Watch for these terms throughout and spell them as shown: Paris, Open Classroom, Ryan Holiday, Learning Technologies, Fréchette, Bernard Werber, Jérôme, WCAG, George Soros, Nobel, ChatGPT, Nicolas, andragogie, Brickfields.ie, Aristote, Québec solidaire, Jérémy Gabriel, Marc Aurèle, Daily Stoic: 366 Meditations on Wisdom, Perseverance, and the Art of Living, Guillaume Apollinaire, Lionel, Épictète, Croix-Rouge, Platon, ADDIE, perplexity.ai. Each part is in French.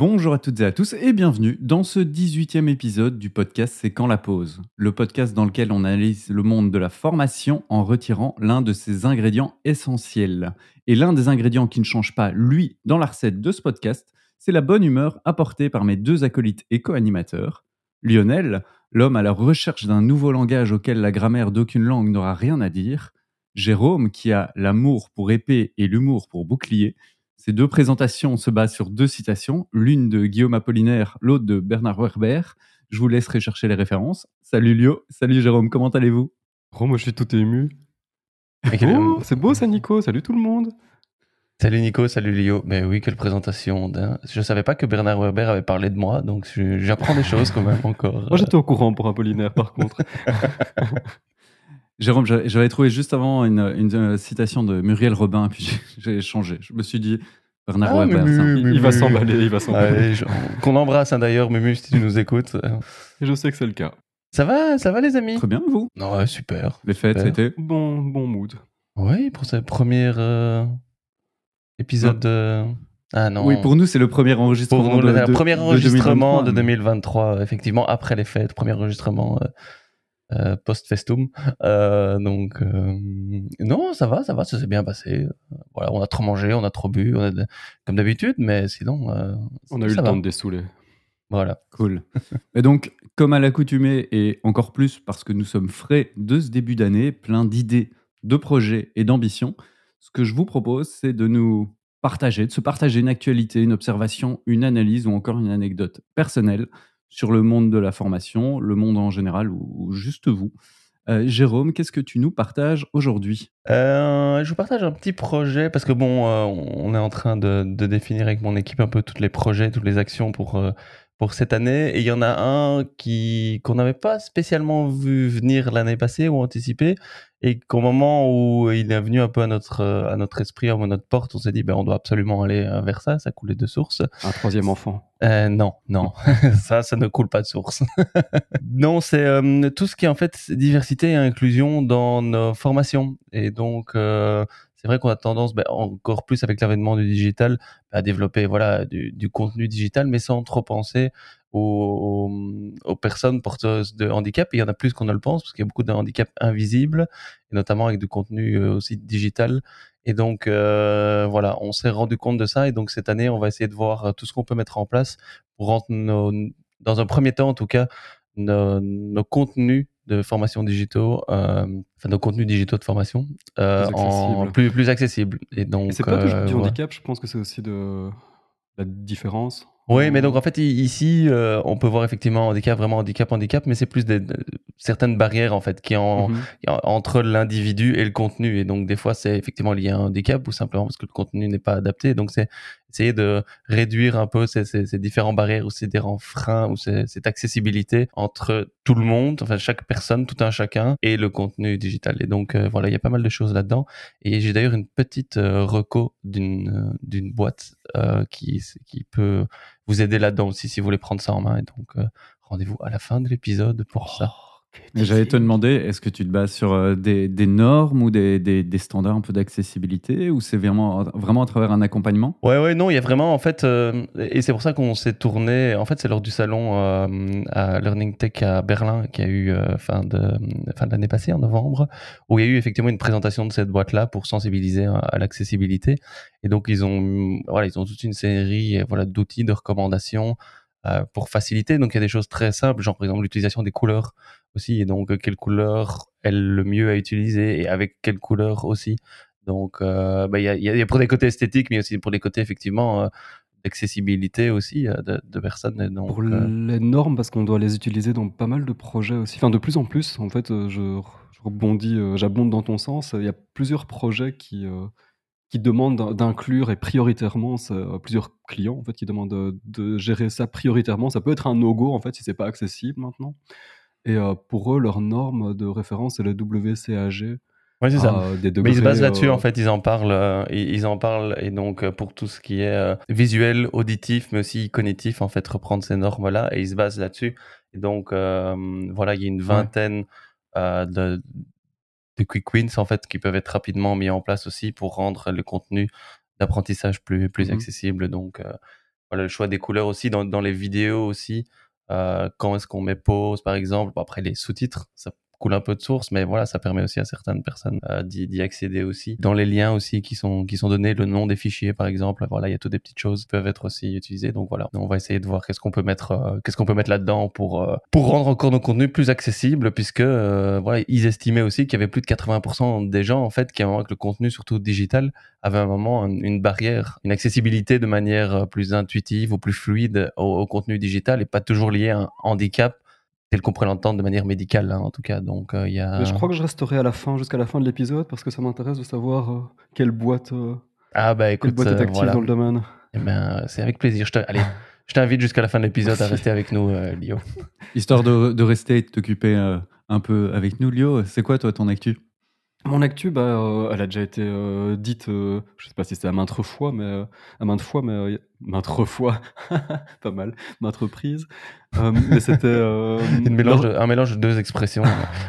Bonjour à toutes et à tous et bienvenue dans ce 18e épisode du podcast C'est quand la pause, le podcast dans lequel on analyse le monde de la formation en retirant l'un de ses ingrédients essentiels. Et l'un des ingrédients qui ne change pas, lui, dans la recette de ce podcast, c'est la bonne humeur apportée par mes deux acolytes et co-animateurs, Lionel, l'homme à la recherche d'un nouveau langage auquel la grammaire d'aucune langue n'aura rien à dire, Jérôme qui a l'amour pour épée et l'humour pour bouclier. Ces deux présentations se basent sur deux citations, l'une de Guillaume Apollinaire, l'autre de Bernard Werber. Je vous laisserai chercher les références. Salut Lio, salut Jérôme, comment allez-vous ? Oh, moi je suis tout ému. Oh, c'est beau ça Nico, salut tout le monde. Salut Nico, salut Lio. Mais oui, quelle présentation. Je savais pas que Bernard Werber avait parlé de moi, donc j'apprends des choses quand même encore. Moi j'étais au courant pour Apollinaire par contre. Jérôme, j'avais trouvé juste avant une citation de Muriel Robin, puis j'ai changé. Je me suis dit, Bernard Werber, il va s'emballer, il va s'emballer. Allez, qu'on embrasse hein, d'ailleurs, Mumu, si tu nous écoutes. Et je sais que c'est le cas. Ça va les amis ? Très bien, vous ? Non, super. Les fêtes, c'était bon mood. Oui, pour ce premier épisode... Ah non. Oui, pour nous, c'est le premier enregistrement, de 2023, effectivement, après les fêtes, premier enregistrement... post-festum. Non, ça va, ça s'est bien passé. Voilà, on a trop mangé, on a trop bu, comme d'habitude, mais sinon... on a eu le temps de dessouler. Voilà. Cool. Et donc, comme à l'accoutumée, et encore plus parce que nous sommes frais de ce début d'année, plein d'idées, de projets et d'ambitions, ce que je vous propose, c'est de se partager une actualité, une observation, une analyse ou encore une anecdote personnelle sur le monde de la formation, le monde en général ou juste vous. Jérôme, qu'est-ce que tu nous partages aujourd'hui ? Je vous partage un petit projet parce que on est en train de définir avec mon équipe un peu tous les projets, toutes les actions pour cette année. Et il y en a un qu'on n'avait pas spécialement vu venir l'année passée ou anticipé et qu'au moment où il est venu un peu à notre esprit, à notre porte, on s'est dit on doit absolument aller vers ça. Ça coulait de source. Un troisième enfant. Non, ça ne coule pas de source. Non, c'est tout ce qui est en fait diversité et inclusion dans nos formations. Et donc, c'est vrai qu'on a tendance, encore plus avec l'avènement du digital, à développer du contenu digital, mais sans trop penser aux personnes porteuses de handicap. Et il y en a plus qu'on ne le pense, parce qu'il y a beaucoup de handicaps invisibles, et notamment avec du contenu aussi digital. Et donc, on s'est rendu compte de ça. Et donc, cette année, on va essayer de voir tout ce qu'on peut mettre en place pour rendre, dans un premier temps en tout cas, nos contenus de formation digitaux, nos contenus digitaux de formation, plus accessibles. Et donc, c'est pas toujours du handicap, je pense que c'est aussi de la différence. Oui, mais donc en fait ici, on peut voir effectivement handicap, mais c'est plus certaines barrières en fait entre l'individu et le contenu. Et donc des fois, c'est effectivement lié à un handicap ou simplement parce que le contenu n'est pas adapté. Donc c'est essayer de réduire un peu ces différentes barrières ou ces différents freins ou cette accessibilité entre tout le monde, enfin chaque personne, tout un chacun et le contenu digital. Et donc il y a pas mal de choses là-dedans. Et j'ai d'ailleurs une petite reco d'une boîte qui peut vous aider là-dedans aussi si vous voulez prendre ça en main. Et donc, rendez-vous à la fin de l'épisode pour ça. Mais j'allais te demander, est-ce que tu te bases sur des normes ou des standards un peu d'accessibilité ou c'est vraiment à travers un accompagnement ? Ouais, non, il y a vraiment en fait, et c'est pour ça qu'on s'est tourné, en fait c'est lors du salon à Learning Tech à Berlin qui a eu fin de l'année passée, en novembre, où il y a eu effectivement une présentation de cette boîte-là pour sensibiliser à l'accessibilité. Et donc ils ont toute une série d'outils, de recommandations pour faciliter. Donc il y a des choses très simples, genre par exemple l'utilisation des couleurs aussi, et donc quelle couleur est le mieux à utiliser et avec quelle couleur aussi. Donc il y a pour des côtés esthétiques, mais aussi pour des côtés effectivement d'accessibilité aussi de personnes. Donc, pour les normes, parce qu'on doit les utiliser dans pas mal de projets aussi. Enfin, de plus en plus, en fait, je rebondis, j'abonde dans ton sens. Il y a plusieurs projets qui demandent d'inclure et prioritairement plusieurs clients en fait qui demandent de gérer ça prioritairement. Ça peut être un no-go en fait si c'est pas accessible maintenant. Et pour eux, leur norme de référence, c'est le WCAG. Oui, c'est ça. Mais ils se basent là-dessus, en fait. Ils en parlent. Et donc, pour tout ce qui est visuel, auditif, mais aussi cognitif, en fait, reprendre ces normes-là. Et ils se basent là-dessus. Et donc, il y a une vingtaine de quick wins, en fait, qui peuvent être rapidement mis en place aussi pour rendre le contenu d'apprentissage plus accessible. Donc, Voilà, le choix des couleurs aussi, dans les vidéos aussi. Quand est-ce qu'on met pause, par exemple. Bon, après, les sous-titres, ça coule un peu de source, mais voilà, ça permet aussi à certaines personnes d'y accéder aussi. Dans les liens aussi qui sont donnés, le nom des fichiers, par exemple. Voilà, il y a toutes des petites choses qui peuvent être aussi utilisées. Donc voilà, on va essayer de voir qu'est-ce qu'on peut mettre là-dedans pour rendre encore nos contenus plus accessibles, puisque voilà, ils estimaient aussi qu'il y avait plus de 80% des gens, en fait, qui, à un moment, avec le contenu, surtout digital, avaient à un moment une barrière, une accessibilité de manière plus intuitive ou plus fluide au contenu digital, et pas toujours lié à un handicap tel qu'on pourrait l'entendre de manière médicale, hein, en tout cas. Donc, il y a... Mais je crois que je resterai jusqu'à la fin de l'épisode, parce que ça m'intéresse de savoir quelle boîte est active dans le domaine. Eh ben, c'est avec plaisir. Je t'invite jusqu'à la fin de l'épisode. Merci. À rester avec nous, Lio. Histoire de rester et de t'occuper un peu avec nous, Lio, c'est quoi, toi, ton actu ? Mon actu, elle a déjà été dite, je ne sais pas si c'était maintes reprises. Mais c'était un mélange de deux expressions.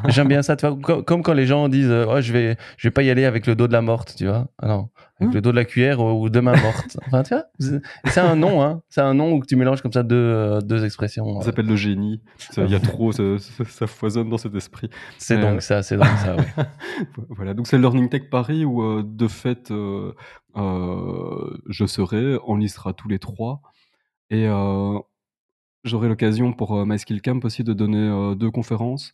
J'aime bien ça, tu vois, comme quand les gens disent je vais pas y aller avec le dos de la morte, tu vois. Ah non, avec le dos de la cuillère ou de main morte. Enfin, tu vois, c'est un nom, hein. C'est un nom où tu mélanges comme ça deux expressions. Ça s'appelle le génie. Il y a trop, ça foisonne dans cet esprit. C'est donc ça, ouais. Voilà, donc c'est Learning Tech Paris où de fait je serai, on y sera tous les trois, et j'aurai l'occasion pour MySkillCamp aussi de donner deux conférences,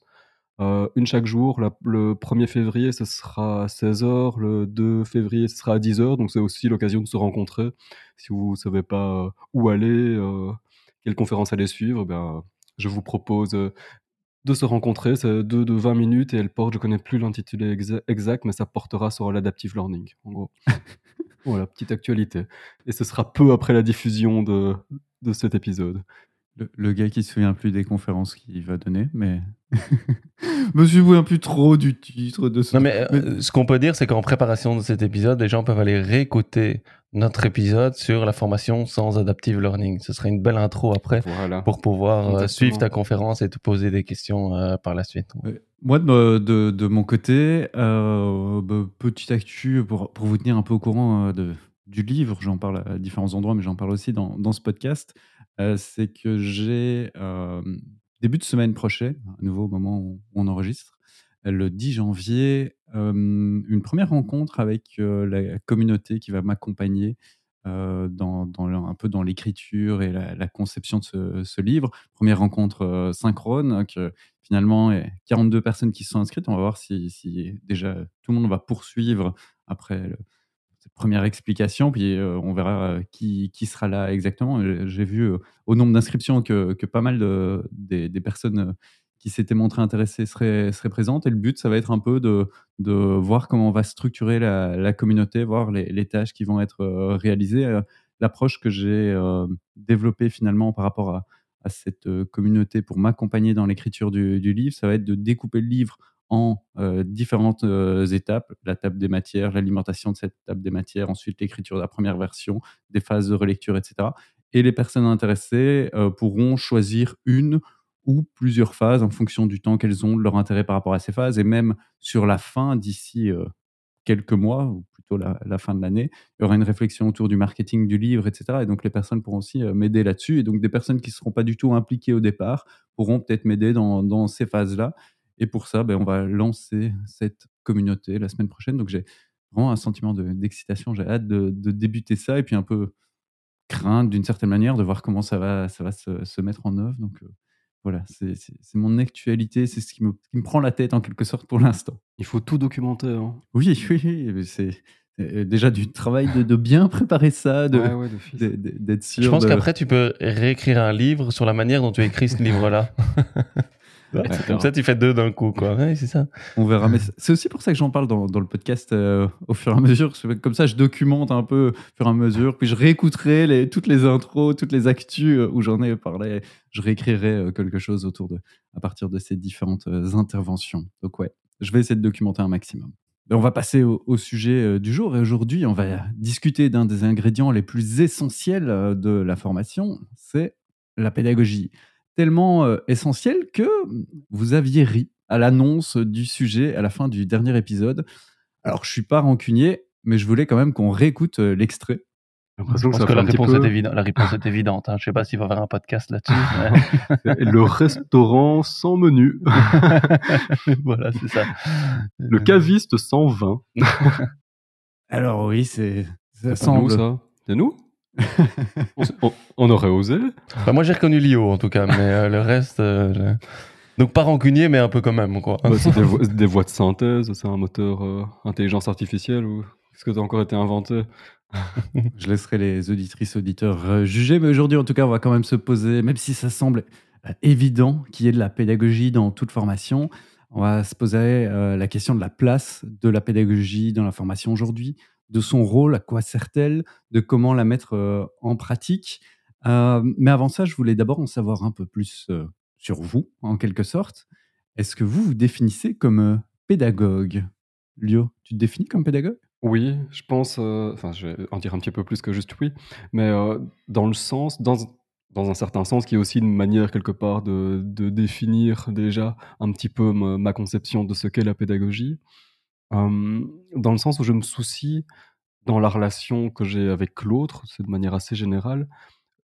une chaque jour. Le 1er février, ce sera à 16h, le 2 février, ce sera à 10h, donc c'est aussi l'occasion de se rencontrer. Si vous ne savez pas où aller, quelle conférence aller suivre, je vous propose de se rencontrer. C'est 2 de 20 minutes et elle porte, je ne connais plus l'intitulé exact, mais ça portera sur l'adaptive learning, en gros. Voilà, petite actualité. Et ce sera peu après la diffusion de cet épisode. Le gars qui se souvient plus des conférences qu'il va donner, mais je me souviens plus trop du titre de ce... Non, mais ce qu'on peut dire, c'est qu'en préparation de cet épisode, les gens peuvent aller réécouter notre épisode sur la formation sans adaptive learning. Ce serait une belle intro après, voilà, pour pouvoir suivre ta conférence et te poser des questions par la suite. Ouais. Moi, de mon côté, petite actu pour vous tenir un peu au courant du livre. J'en parle à différents endroits, mais j'en parle aussi dans ce podcast. C'est que j'ai, début de semaine prochaine, à nouveau au moment où on enregistre, le 10 janvier, une première rencontre avec la communauté qui va m'accompagner un peu dans l'écriture et la conception de ce livre. Première rencontre synchrone, que finalement, il y a 42 personnes qui se sont inscrites. On va voir si déjà tout le monde va poursuivre après cette première explication, puis on verra qui sera là exactement. J'ai vu au nombre d'inscriptions que pas mal des personnes qui s'étaient montrées intéressées seraient présentes, et le but, ça va être un peu de voir comment on va structurer la communauté, voir les tâches qui vont être réalisées. L'approche que j'ai développée finalement par rapport à cette communauté pour m'accompagner dans l'écriture du livre, ça va être de découper le livre en différentes étapes, la table des matières, l'alimentation de cette table des matières, ensuite l'écriture de la première version, des phases de relecture, etc. Et les personnes intéressées pourront choisir une ou plusieurs phases en fonction du temps qu'elles ont, de leur intérêt par rapport à ces phases, et même sur la fin, d'ici quelques mois, ou plutôt la fin de l'année, il y aura une réflexion autour du marketing du livre, etc. Et donc les personnes pourront aussi m'aider là-dessus, et donc des personnes qui ne seront pas du tout impliquées au départ pourront peut-être m'aider dans ces phases-là. Et pour ça, on va lancer cette communauté la semaine prochaine. Donc, j'ai vraiment un sentiment d'excitation. J'ai hâte de débuter ça, et puis un peu crainte d'une certaine manière de voir comment ça va se mettre en œuvre. Donc, voilà, c'est mon actualité. C'est ce qui me prend la tête en quelque sorte pour l'instant. Il faut tout documenter, hein. Oui. C'est déjà du travail de bien préparer ça, d'être sûr. Je pense qu'après, tu peux réécrire un livre sur la manière dont tu écris ce livre-là. Comme ça, tu fais deux d'un coup, quoi. Ouais, c'est ça. On verra. Mais c'est aussi pour ça que j'en parle dans le podcast au fur et à mesure. Comme ça, je documente un peu au fur et à mesure. Puis je réécouterai toutes les intros, toutes les actus où j'en ai parlé. Je réécrirai quelque chose à partir de ces différentes interventions. Donc, ouais, je vais essayer de documenter un maximum. On va passer au sujet du jour. Et aujourd'hui, on va discuter d'un des ingrédients les plus essentiels de la formation. C'est la pédagogie. Tellement essentiel que vous aviez ri à l'annonce du sujet à la fin du dernier épisode. Alors, je ne suis pas rancunier, mais je voulais quand même qu'on réécoute l'extrait Je pense que la réponse, peu... la réponse est évidente. Hein. Je ne sais pas s'il va faire un podcast là-dessus. Mais... le restaurant sans menu. Voilà, c'est ça. Le caviste sans vin. Alors oui, ça semble... C'est nous, ça. C'est nous. On aurait osé. Enfin, moi, j'ai reconnu Lio, en tout cas. Mais le reste... Donc, pas rancunier, mais un peu quand même, quoi. Bah, c'est des voix de synthèse. C'est un moteur intelligence artificielle ou... Est-ce que tu as encore été inventé? Je laisserai les auditrices, auditeurs juger, mais aujourd'hui, en tout cas, on va quand même se poser, même si ça semble évident qu'il y ait de la pédagogie dans toute formation, on va se poser la question de la place de la pédagogie dans la formation aujourd'hui, de son rôle, à quoi sert-elle, de comment la mettre en pratique. Mais avant ça, je voulais d'abord en savoir un peu plus sur vous, en quelque sorte. Est-ce que vous vous définissez comme pédagogue? Lio, tu te définis comme pédagogue? Oui, je pense, enfin je vais en dire un petit peu plus que juste oui, mais dans un certain sens, qui est aussi une manière quelque part de définir déjà un petit peu ma conception de ce qu'est la pédagogie, dans le sens où je me soucie, dans la relation que j'ai avec l'autre, c'est de manière assez générale,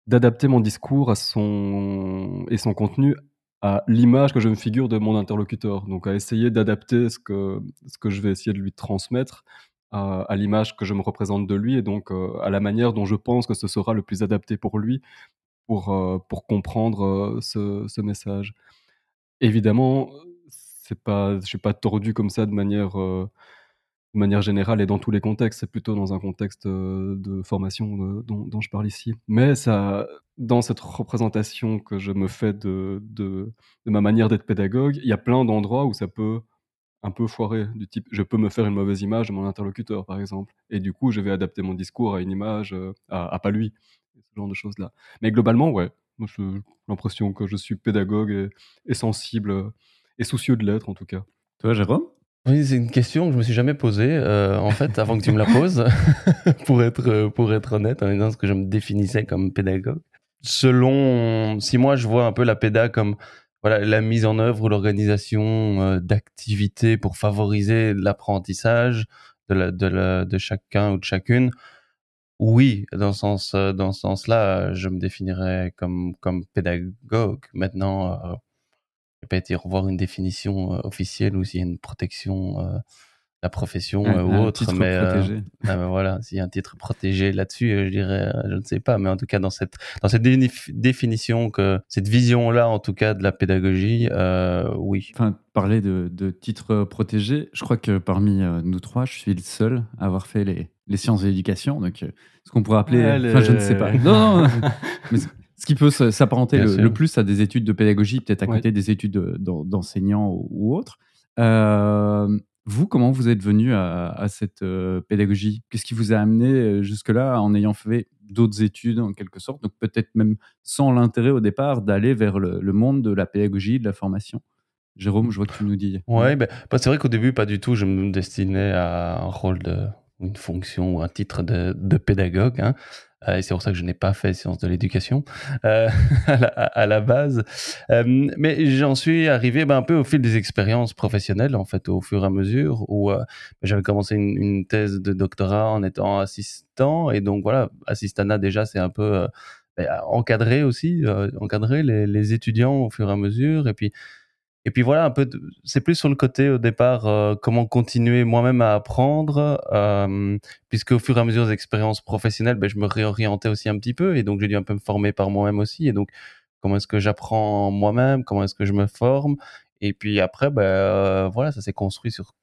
d'adapter mon discours à son contenu à l'image que je me figure de mon interlocuteur, donc à essayer d'adapter ce que je vais essayer de lui transmettre à l'image que je me représente de lui et donc à la manière dont je pense que ce sera le plus adapté pour lui pour comprendre ce message. Évidemment, je ne suis pas tordu comme ça de manière générale et dans tous les contextes, c'est plutôt dans un contexte de formation dont je parle ici. Mais ça, dans cette représentation que je me fais de ma manière d'être pédagogue, il y a plein d'endroits où ça peut un peu foiré, du type je peux me faire une mauvaise image de mon interlocuteur par exemple, et du coup je vais adapter mon discours à une image, à pas lui, ce genre de choses là. Mais globalement ouais, moi j'ai l'impression que je suis pédagogue et sensible et soucieux de l'être en tout cas. Toi Jérôme? Oui, c'est une question que je me suis jamais posée en fait avant que tu me la poses, pour être honnête, en disant ce que je me définissais comme pédagogue. Selon, si moi je vois un peu la péda comme voilà, la mise en œuvre ou l'organisation d'activités pour favoriser l'apprentissage de chacun ou de chacune. Oui, dans ce sens-là, je me définirais comme pédagogue. Maintenant, je n'ai pas été revoir une définition officielle ou s'il y a une protection de la profession ou autre. Mais voilà, s'il y a un titre protégé là-dessus, je dirais, je ne sais pas. Mais en tout cas, dans cette définition, cette vision-là, en tout cas, de la pédagogie, oui. Enfin, parler de titre protégé, je crois que parmi nous trois, je suis le seul à avoir fait les sciences de l'éducation. Donc, ce qu'on pourrait appeler... Enfin, je ne sais pas. Non. Mais ce qui peut s'apparenter le plus à des études de pédagogie, peut-être à côté des études d'enseignants ou autres. Vous, comment vous êtes venu à cette pédagogie? Qu'est-ce qui vous a amené jusque-là en ayant fait d'autres études en quelque sorte, donc peut-être même sans l'intérêt au départ d'aller vers le monde de la pédagogie, de la formation? Jérôme, je vois que tu nous dis. Oui, c'est vrai qu'au début, pas du tout. Je me destinais à un rôle une fonction ou un titre de pédagogue. Hein. Et c'est pour ça que je n'ai pas fait sciences de l'éducation à la base. Mais j'en suis arrivé un peu au fil des expériences professionnelles, en fait, au fur et à mesure où j'avais commencé une thèse de doctorat en étant assistant. Et donc, voilà, assistanat, déjà, c'est un peu encadrer aussi, encadrer les étudiants au fur et à mesure. Et puis voilà, un peu c'est plus sur le côté au départ, comment continuer moi-même à apprendre, puisque au fur et à mesure des expériences professionnelles, je me réorientais aussi un petit peu, et donc j'ai dû un peu me former par moi-même aussi, et donc comment est-ce que j'apprends moi-même, comment est-ce que je me forme, et puis après, voilà, ça s'est construit sur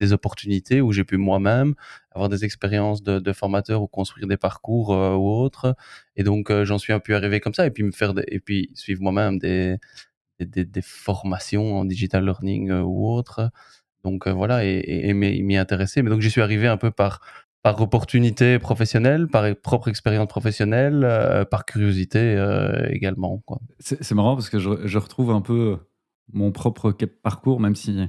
des opportunités où j'ai pu moi-même avoir des expériences de formateur ou construire des parcours ou autres, et donc j'en suis un peu arrivé comme ça, et puis suivre moi-même des formations en digital learning ou autre, donc voilà, et m'y intéresser. Mais donc j'y suis arrivé un peu par opportunité professionnelle, par propre expérience professionnelle, par curiosité également, quoi. C'est marrant parce que je retrouve un peu mon propre parcours, même si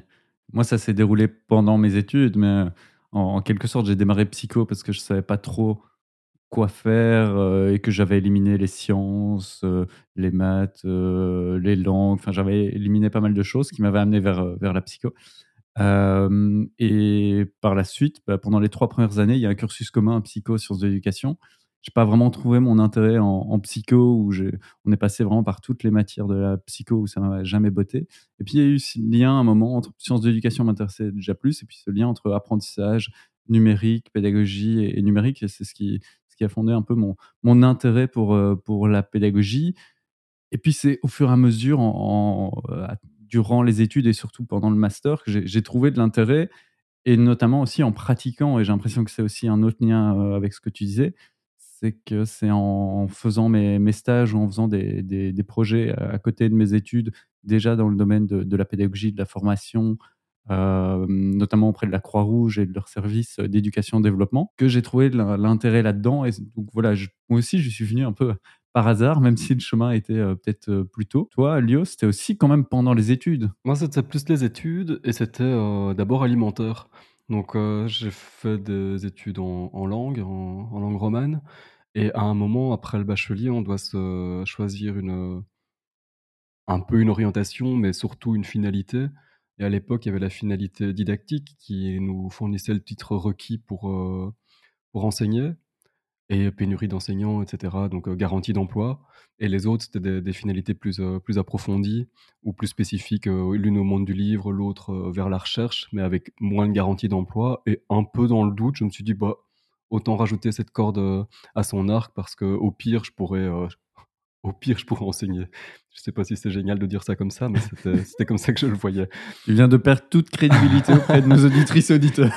moi ça s'est déroulé pendant mes études, mais en quelque sorte j'ai démarré psycho parce que je savais pas trop quoi faire, et que j'avais éliminé les sciences, les maths, les langues, enfin j'avais éliminé pas mal de choses qui m'avaient amené vers la psycho. Et par la suite, pendant les 3 premières années, il y a un cursus commun, psycho, sciences de l'éducation, j'ai pas vraiment trouvé mon intérêt en psycho, où on est passé vraiment par toutes les matières de la psycho où ça m'a jamais botté. Et puis il y a eu ce lien à un moment entre sciences de l'éducation m'intéressait déjà plus, et puis ce lien entre apprentissage, numérique, pédagogie et numérique, et c'est ce qui a fondé un peu mon intérêt pour la pédagogie. Et puis c'est au fur et à mesure, durant les études et surtout pendant le master, que j'ai trouvé de l'intérêt, et notamment aussi en pratiquant. Et j'ai l'impression que c'est aussi un autre lien avec ce que tu disais, c'est que c'est en faisant mes stages ou en faisant des projets à côté de mes études, déjà dans le domaine de la pédagogie, de la formation, notamment auprès de la Croix-Rouge et de leur service d'éducation et développement, que j'ai trouvé l'intérêt là-dedans. Et donc voilà, moi aussi, je suis venu un peu par hasard, même si le chemin était peut-être plus tôt. Toi, Lio, c'était aussi quand même pendant les études. Moi, c'était plus les études, et c'était d'abord alimentaire. Donc, j'ai fait des études en langue romane. Et à un moment, après le bachelier, on doit se choisir un peu une orientation, mais surtout une finalité. Et à l'époque, il y avait la finalité didactique qui nous fournissait le titre requis pour enseigner, et pénurie d'enseignants, etc. Donc, garantie d'emploi. Et les autres, c'était des finalités plus approfondies ou plus spécifiques, l'une au monde du livre, l'autre vers la recherche, mais avec moins de garantie d'emploi. Et un peu dans le doute, je me suis dit, autant rajouter cette corde à son arc, parce qu'au pire, je pourrais enseigner. Je ne sais pas si c'est génial de dire ça comme ça, mais c'était comme ça que je le voyais. Tu viens de perdre toute crédibilité auprès de nos auditrices auditeurs.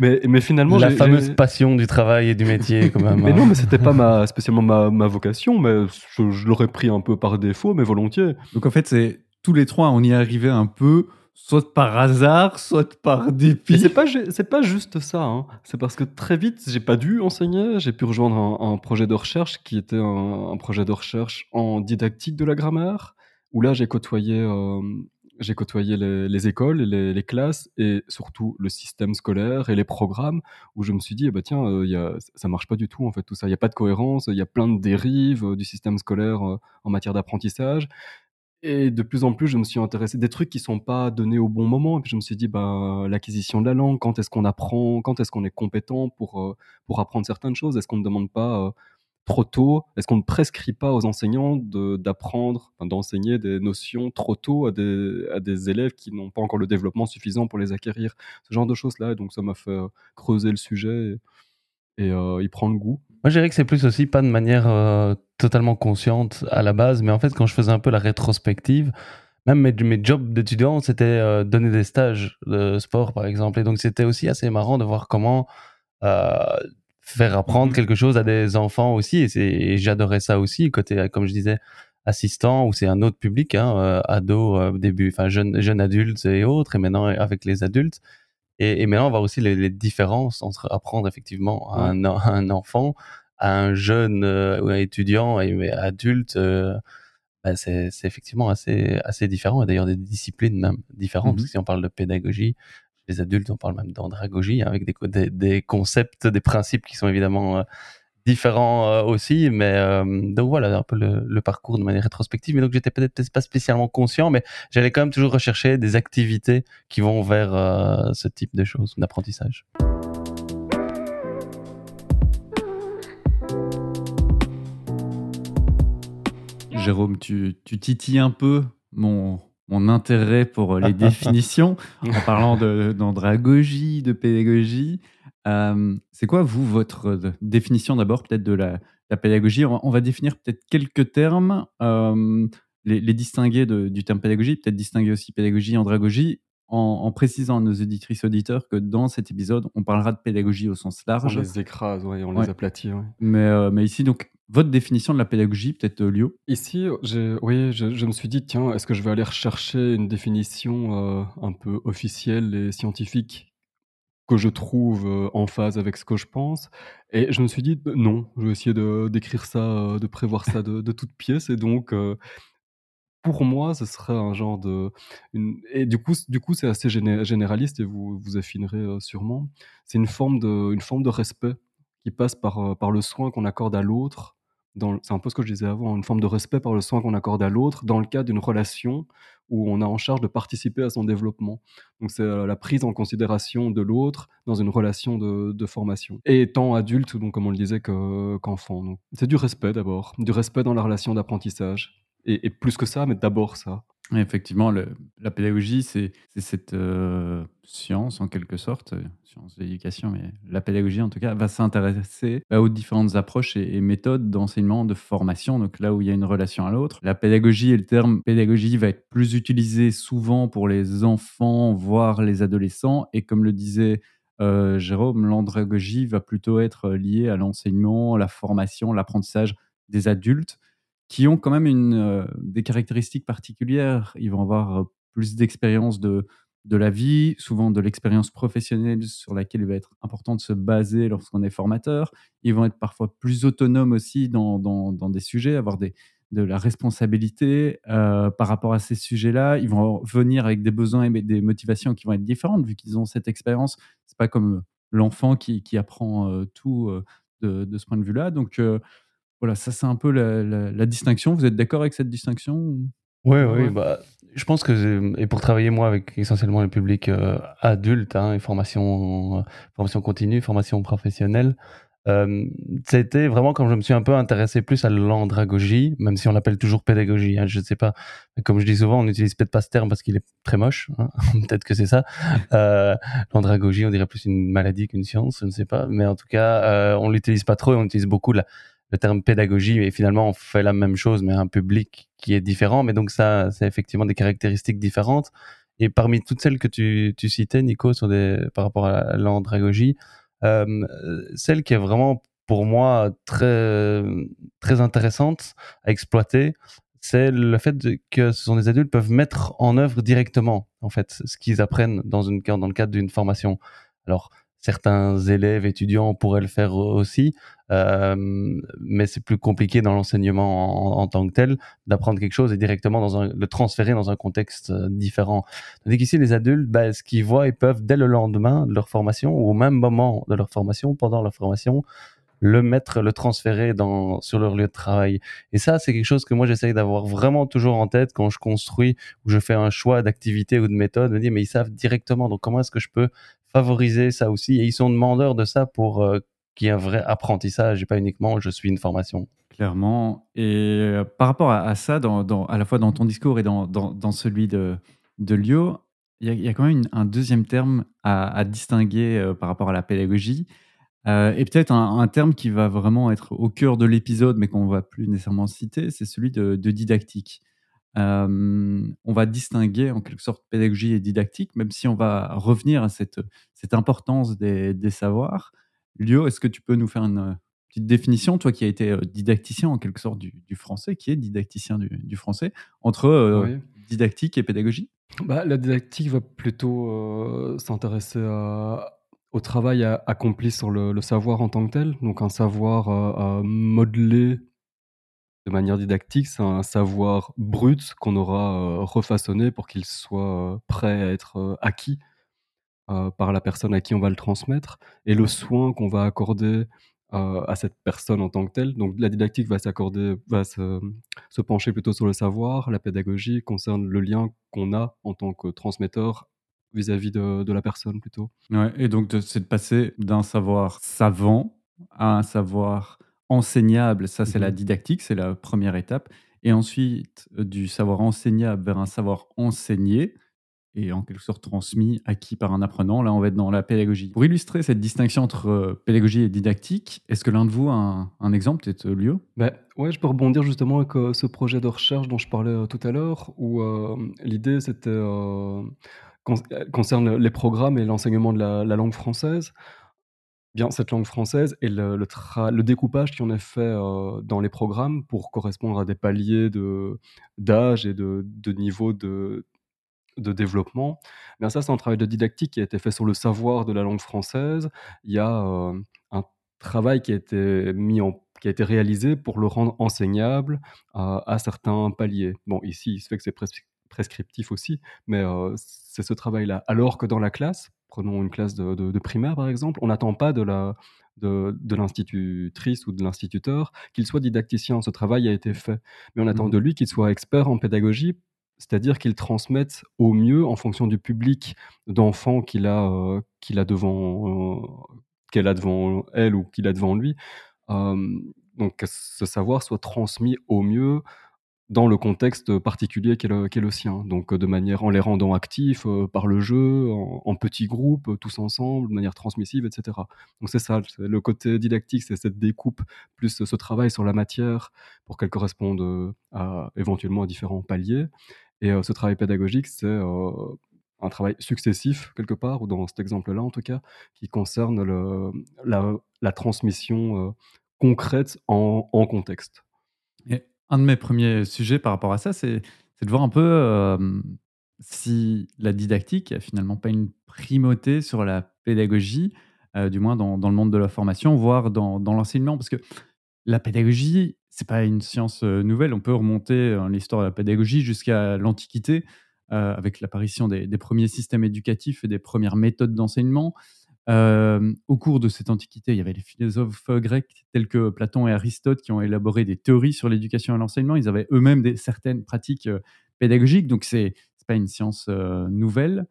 Mais finalement... La fameuse passion du travail et du métier, quand même. Mais non, mais ce n'était pas spécialement ma vocation, mais je l'aurais pris un peu par défaut, mais volontiers. Donc en fait, c'est tous les trois, on y arrivait un peu, soit par hasard, soit par dépit. Mais c'est pas juste ça, hein. C'est parce que très vite, j'ai pas dû enseigner. J'ai pu rejoindre un projet de recherche qui était un projet de recherche en didactique de la grammaire, où là, j'ai côtoyé les écoles, les classes, et surtout le système scolaire et les programmes, où je me suis dit, ça marche pas du tout, en fait, tout ça. Il n'y a pas de cohérence, il y a plein de dérives du système scolaire en matière d'apprentissage. Et de plus en plus, je me suis intéressé des trucs qui ne sont pas donnés au bon moment. Et puis je me suis dit, l'acquisition de la langue, quand est-ce qu'on apprend, quand est-ce qu'on est compétent pour apprendre certaines choses? Est-ce qu'on ne demande pas trop tôt? Est-ce qu'on ne prescrit pas aux enseignants d'enseigner des notions trop tôt à des élèves qui n'ont pas encore le développement suffisant pour les acquérir? Ce genre de choses-là. Et donc, ça m'a fait creuser le sujet et y prendre goût. Moi, je dirais que c'est plus aussi pas de manière totalement consciente à la base, mais en fait, quand je faisais un peu la rétrospective, même mes jobs d'étudiant, c'était donner des stages de sport, par exemple. Et donc, c'était aussi assez marrant de voir comment faire apprendre quelque chose à des enfants aussi. Et j'adorais ça aussi, côté, comme je disais, assistant, où c'est un autre public, ados, jeunes adultes et autres, et maintenant avec les adultes. Et maintenant, on voit aussi les différences entre apprendre effectivement à un enfant, à un jeune étudiant et adulte. C'est effectivement assez différent, et d'ailleurs des disciplines même différentes. Parce que si on parle de pédagogie, les adultes, on parle même d'andragogie, avec des concepts, des principes qui sont évidemment différents aussi. Mais donc voilà un peu le parcours de manière rétrospective. Mais donc, j'étais peut-être pas spécialement conscient, mais j'allais quand même toujours rechercher des activités qui vont vers ce type de choses, d'apprentissage. Jérôme, tu titilles un peu mon intérêt pour les définitions en parlant d'andragogie, de pédagogie. C'est quoi, vous, votre définition d'abord peut-être de la pédagogie? On va définir peut-être quelques termes, les distinguer du terme pédagogie, peut-être distinguer aussi pédagogie, andragogie, en précisant à nos auditrices auditeurs que dans cet épisode, on parlera de pédagogie au sens large. On les écrase, les aplatit. Ouais. Mais ici, donc, votre définition de la pédagogie, peut-être, Lio? Ici, je me suis dit, tiens, est-ce que je vais aller rechercher une définition un peu officielle et scientifique que je trouve en phase avec ce que je pense? Et je me suis dit, non, je vais essayer d'écrire ça, de prévoir ça de toute pièce. Et donc, pour moi, ce serait un genre de... Et du coup, c'est assez généraliste, et vous affinerez sûrement. C'est une forme de respect qui passe par le soin qu'on accorde à l'autre c'est un peu ce que je disais avant, une forme de respect par le soin qu'on accorde à l'autre dans le cadre d'une relation où on a en charge de participer à son développement. Donc c'est la prise en considération de l'autre dans une relation de formation. Et tant adulte, donc comme on le disait, qu'enfant. Donc c'est du respect d'abord, du respect dans la relation d'apprentissage. Et plus que ça, mais d'abord ça. Effectivement, la pédagogie, c'est cette science, en quelque sorte, science de l'éducation, mais la pédagogie, en tout cas, va s'intéresser aux différentes approches et méthodes d'enseignement, de formation, donc là où il y a une relation à l'autre. La pédagogie et le terme pédagogie va être plus utilisé souvent pour les enfants, voire les adolescents, et comme le disait Jérôme, l'andragogie va plutôt être liée à l'enseignement, la formation, l'apprentissage des adultes, qui ont quand même des caractéristiques particulières. Ils vont avoir plus d'expérience de la vie, souvent de l'expérience professionnelle sur laquelle il va être important de se baser lorsqu'on est formateur. Ils vont être parfois plus autonomes aussi dans des sujets, avoir de la responsabilité par rapport à ces sujets-là. Ils vont venir avec des besoins et des motivations qui vont être différentes vu qu'ils ont cette expérience. Ce n'est pas comme l'enfant qui apprend tout de ce point de vue-là. Donc, voilà, ça c'est un peu la distinction. Vous êtes d'accord avec cette distinction ? Oui. Bah, je pense que, et pour travailler moi avec essentiellement le public adulte, et formation continue, formation professionnelle, c'était vraiment quand je me suis un peu intéressé plus à l'andragogie, même si on l'appelle toujours pédagogie, je ne sais pas, comme je dis souvent, on n'utilise peut-être pas ce terme parce qu'il est très moche, peut-être que c'est ça, l'andragogie, on dirait plus une maladie qu'une science, je ne sais pas, mais en tout cas, on ne l'utilise pas trop et on utilise beaucoup le terme pédagogie, et finalement on fait la même chose mais à un public qui est différent, mais donc ça c'est effectivement des caractéristiques différentes. Et parmi toutes celles que tu citais, Nico, par rapport à l'andragogie, celle qui est vraiment pour moi très, très intéressante à exploiter, c'est le fait que ce sont des adultes qui peuvent mettre en œuvre directement en fait, ce qu'ils apprennent dans le cadre d'une formation. Alors certains élèves, étudiants pourraient le faire aussi, mais c'est plus compliqué dans l'enseignement en tant que tel d'apprendre quelque chose et directement le transférer dans un contexte différent. Tandis qu'ici, les adultes, ce qu'ils voient, ils peuvent dès le lendemain de leur formation ou au même moment de leur formation, pendant leur formation, le transférer sur leur lieu de travail. Et ça, c'est quelque chose que moi, j'essaye d'avoir vraiment toujours en tête quand je construis ou je fais un choix d'activité ou de méthode, me dire, mais ils savent directement, donc comment est-ce que je peux favoriser ça aussi, et ils sont demandeurs de ça pour qu'il y ait un vrai apprentissage et pas uniquement je suis une formation. Clairement, et par rapport à ça, à la fois dans ton discours et dans celui de Lio, il y a quand même un deuxième terme à distinguer par rapport à la pédagogie, et peut-être un terme qui va vraiment être au cœur de l'épisode mais qu'on ne va plus nécessairement citer, c'est celui de didactique. On va distinguer en quelque sorte pédagogie et didactique, même si on va revenir à cette importance des savoirs. Lio, est-ce que tu peux nous faire une petite définition, toi qui as été didacticien en quelque sorte du français, qui est didacticien du français, entre didactique et pédagogie ? La didactique va plutôt s'intéresser au travail accompli sur le savoir en tant que tel, donc un savoir à modeler. De manière didactique, c'est un savoir brut qu'on aura refaçonné pour qu'il soit prêt à être acquis par la personne à qui on va le transmettre, et le soin qu'on va accorder à cette personne en tant que telle. Donc la didactique va se pencher plutôt sur le savoir, la pédagogie concerne le lien qu'on a en tant que transmetteur vis-à-vis de la personne plutôt. Ouais, et donc c'est de passer d'un savoir savant à un savoir enseignable, ça c'est la didactique, c'est la première étape, et ensuite du savoir enseignable vers un savoir enseigné, et en quelque sorte transmis, acquis par un apprenant, là on va être dans la pédagogie. Pour illustrer cette distinction entre pédagogie et didactique, est-ce que l'un de vous a un exemple, peut-être Lio ? Oui, je peux rebondir justement avec ce projet de recherche dont je parlais tout à l'heure, où l'idée c'était, concerne les programmes et l'enseignement de la langue française. Bien, cette langue française et le découpage qui en est fait dans les programmes pour correspondre à des paliers d'âge et de niveau de développement, bien ça c'est un travail de didactique qui a été fait sur le savoir de la langue française. Il y a un travail qui a été réalisé pour le rendre enseignable à certains paliers. Bon, ici il se fait que c'est prescriptif aussi, mais c'est ce travail-là. Alors que dans la classe, prenons une classe de primaire, par exemple, on n'attend pas de l'institutrice ou de l'instituteur, qu'il soit didacticien. Ce travail a été fait. Mais on attend de lui qu'il soit expert en pédagogie, c'est-à-dire qu'il transmette au mieux en fonction du public d'enfants qu'elle a devant elle ou qu'il a devant lui. Donc que ce savoir soit transmis au mieux dans le contexte particulier qu'est le sien, donc de manière en les rendant actifs par le jeu, en petits groupes, tous ensemble, de manière transmissive, etc. Donc c'est ça, le côté didactique, c'est cette découpe, plus ce travail sur la matière pour qu'elle corresponde éventuellement à différents paliers. Et ce travail pédagogique, c'est un travail successif, quelque part, ou dans cet exemple-là en tout cas, qui concerne la transmission concrète en contexte. Et un de mes premiers sujets par rapport à ça, c'est de voir un peu si la didactique n'a finalement pas une primauté sur la pédagogie, du moins dans le monde de la formation, voire dans l'enseignement. Parce que la pédagogie, ce n'est pas une science nouvelle. On peut remonter l'histoire de la pédagogie jusqu'à l'Antiquité, avec l'apparition des premiers systèmes éducatifs et des premières méthodes d'enseignement. Au cours de cette antiquité, il y avait les philosophes grecs tels que Platon et Aristote qui ont élaboré des théories sur l'éducation et l'enseignement. Ils avaient eux-mêmes certaines pratiques pédagogiques, donc ce n'est pas une science nouvelle.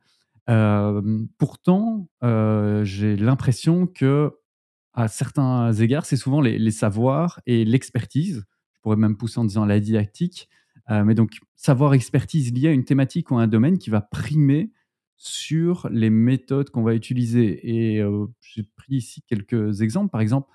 Pourtant, j'ai l'impression qu'à certains égards, c'est souvent les savoirs et l'expertise, je pourrais même pousser en disant la didactique, mais donc savoir-expertise liée à une thématique ou à un domaine qui va primer sur les méthodes qu'on va utiliser. Et j'ai pris ici quelques exemples. Par exemple,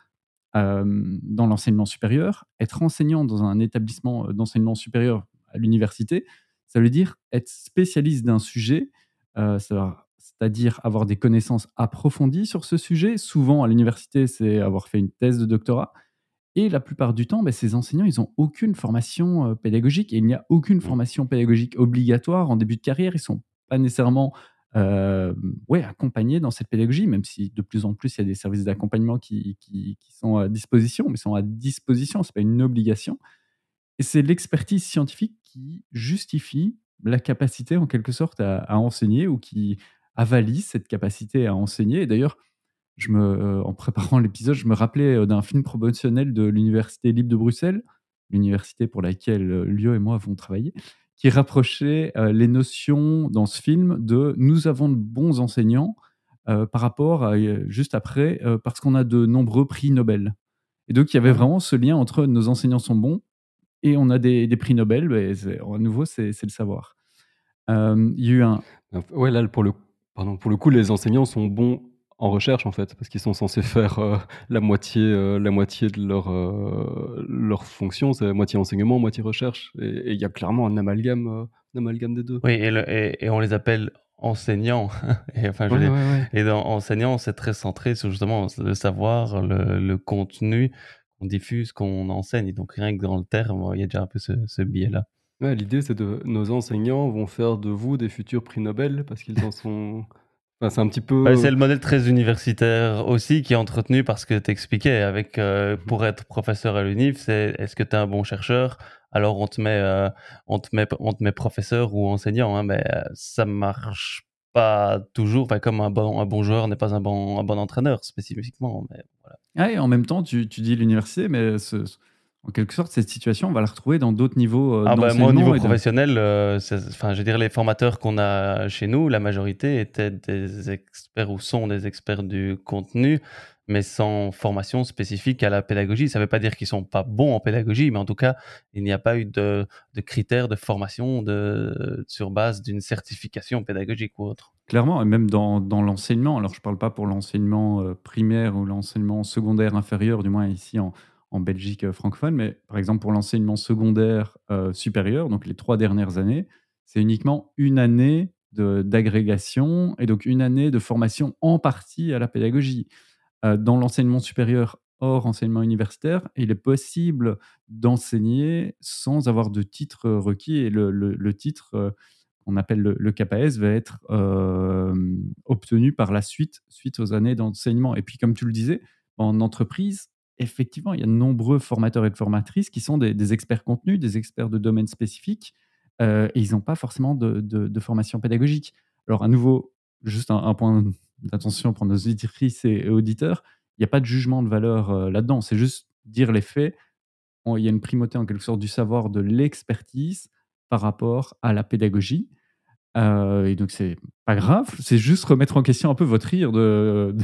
dans l'enseignement supérieur, être enseignant dans un établissement d'enseignement supérieur à l'université, ça veut dire être spécialiste d'un sujet, c'est-à-dire avoir des connaissances approfondies sur ce sujet. Souvent, à l'université, c'est avoir fait une thèse de doctorat. Et la plupart du temps, ces enseignants, ils n'ont aucune formation pédagogique. Et il n'y a aucune formation pédagogique obligatoire en début de carrière. Ils sont pas nécessairement accompagnés dans cette pédagogie, même si de plus en plus, il y a des services d'accompagnement qui sont à disposition, mais sont à disposition, ce n'est pas une obligation. Et c'est l'expertise scientifique qui justifie la capacité, en quelque sorte, à enseigner ou qui avalise cette capacité à enseigner. Et d'ailleurs, en préparant l'épisode, je me rappelais d'un film promotionnel de l'Université libre de Bruxelles, l'université pour laquelle Lio et moi avons travaillé, qui rapprochait les notions dans ce film de « nous avons de bons enseignants » par rapport à juste après « parce qu'on a de nombreux prix Nobel ». Et donc, il y avait vraiment ce lien entre « nos enseignants sont bons » et « on a des prix Nobel ». À nouveau, c'est le savoir. Il y a eu un... Oui, là, pour le coup, les enseignants sont bons en recherche, en fait, parce qu'ils sont censés faire la moitié de leur fonction, c'est moitié enseignement, moitié recherche. Et il y a clairement un amalgame des deux. Oui, et on les appelle enseignants. Et dans enseignants, c'est très centré sur justement le savoir, le contenu qu'on diffuse, qu'on enseigne. Donc rien que dans le terme, il y a déjà un peu ce biais-là. Ouais, l'idée, c'est que nos enseignants vont faire de vous des futurs prix Nobel, parce qu'ils en sont... c'est un petit peu... c'est le modèle très universitaire aussi qui est entretenu parce que tu expliquais avec pour être professeur à l'UNIF, c'est est-ce que tu es un bon chercheur, alors on te met professeur ou enseignant, mais ça marche pas toujours, comme un bon joueur n'est pas un bon entraîneur spécifiquement, mais voilà. Ah, et en même temps tu dis l'université, mais en quelque sorte, cette situation, on va la retrouver dans d'autres niveaux d'enseignement. Moi, au niveau professionnel, les formateurs qu'on a chez nous, la majorité étaient des experts ou sont des experts du contenu, mais sans formation spécifique à la pédagogie. Ça ne veut pas dire qu'ils ne sont pas bons en pédagogie, mais en tout cas, il n'y a pas eu de critères de formation sur base d'une certification pédagogique ou autre. Clairement, et même dans l'enseignement. Alors, je ne parle pas pour l'enseignement primaire ou l'enseignement secondaire inférieur, du moins ici en Belgique francophone, mais par exemple pour l'enseignement secondaire supérieur, donc les 3 dernières années, c'est uniquement une année d'agrégation et donc une année de formation en partie à la pédagogie. Dans l'enseignement supérieur hors enseignement universitaire, il est possible d'enseigner sans avoir de titre requis, et le titre qu'on appelle le KPAS va être obtenu par la suite aux années d'enseignement. Et puis comme tu le disais, en entreprise, effectivement, il y a de nombreux formateurs et de formatrices qui sont des experts contenus, des experts de domaines spécifiques, et ils n'ont pas forcément de formation pédagogique. Alors, à nouveau, juste un point d'attention pour nos auditrices et auditeurs, Il n'y a pas de jugement de valeur là-dedans. C'est juste dire les faits. Il y a une primauté en quelque sorte du savoir, de l'expertise par rapport à la pédagogie. Et donc, c'est pas grave. C'est juste remettre en question un peu votre rire de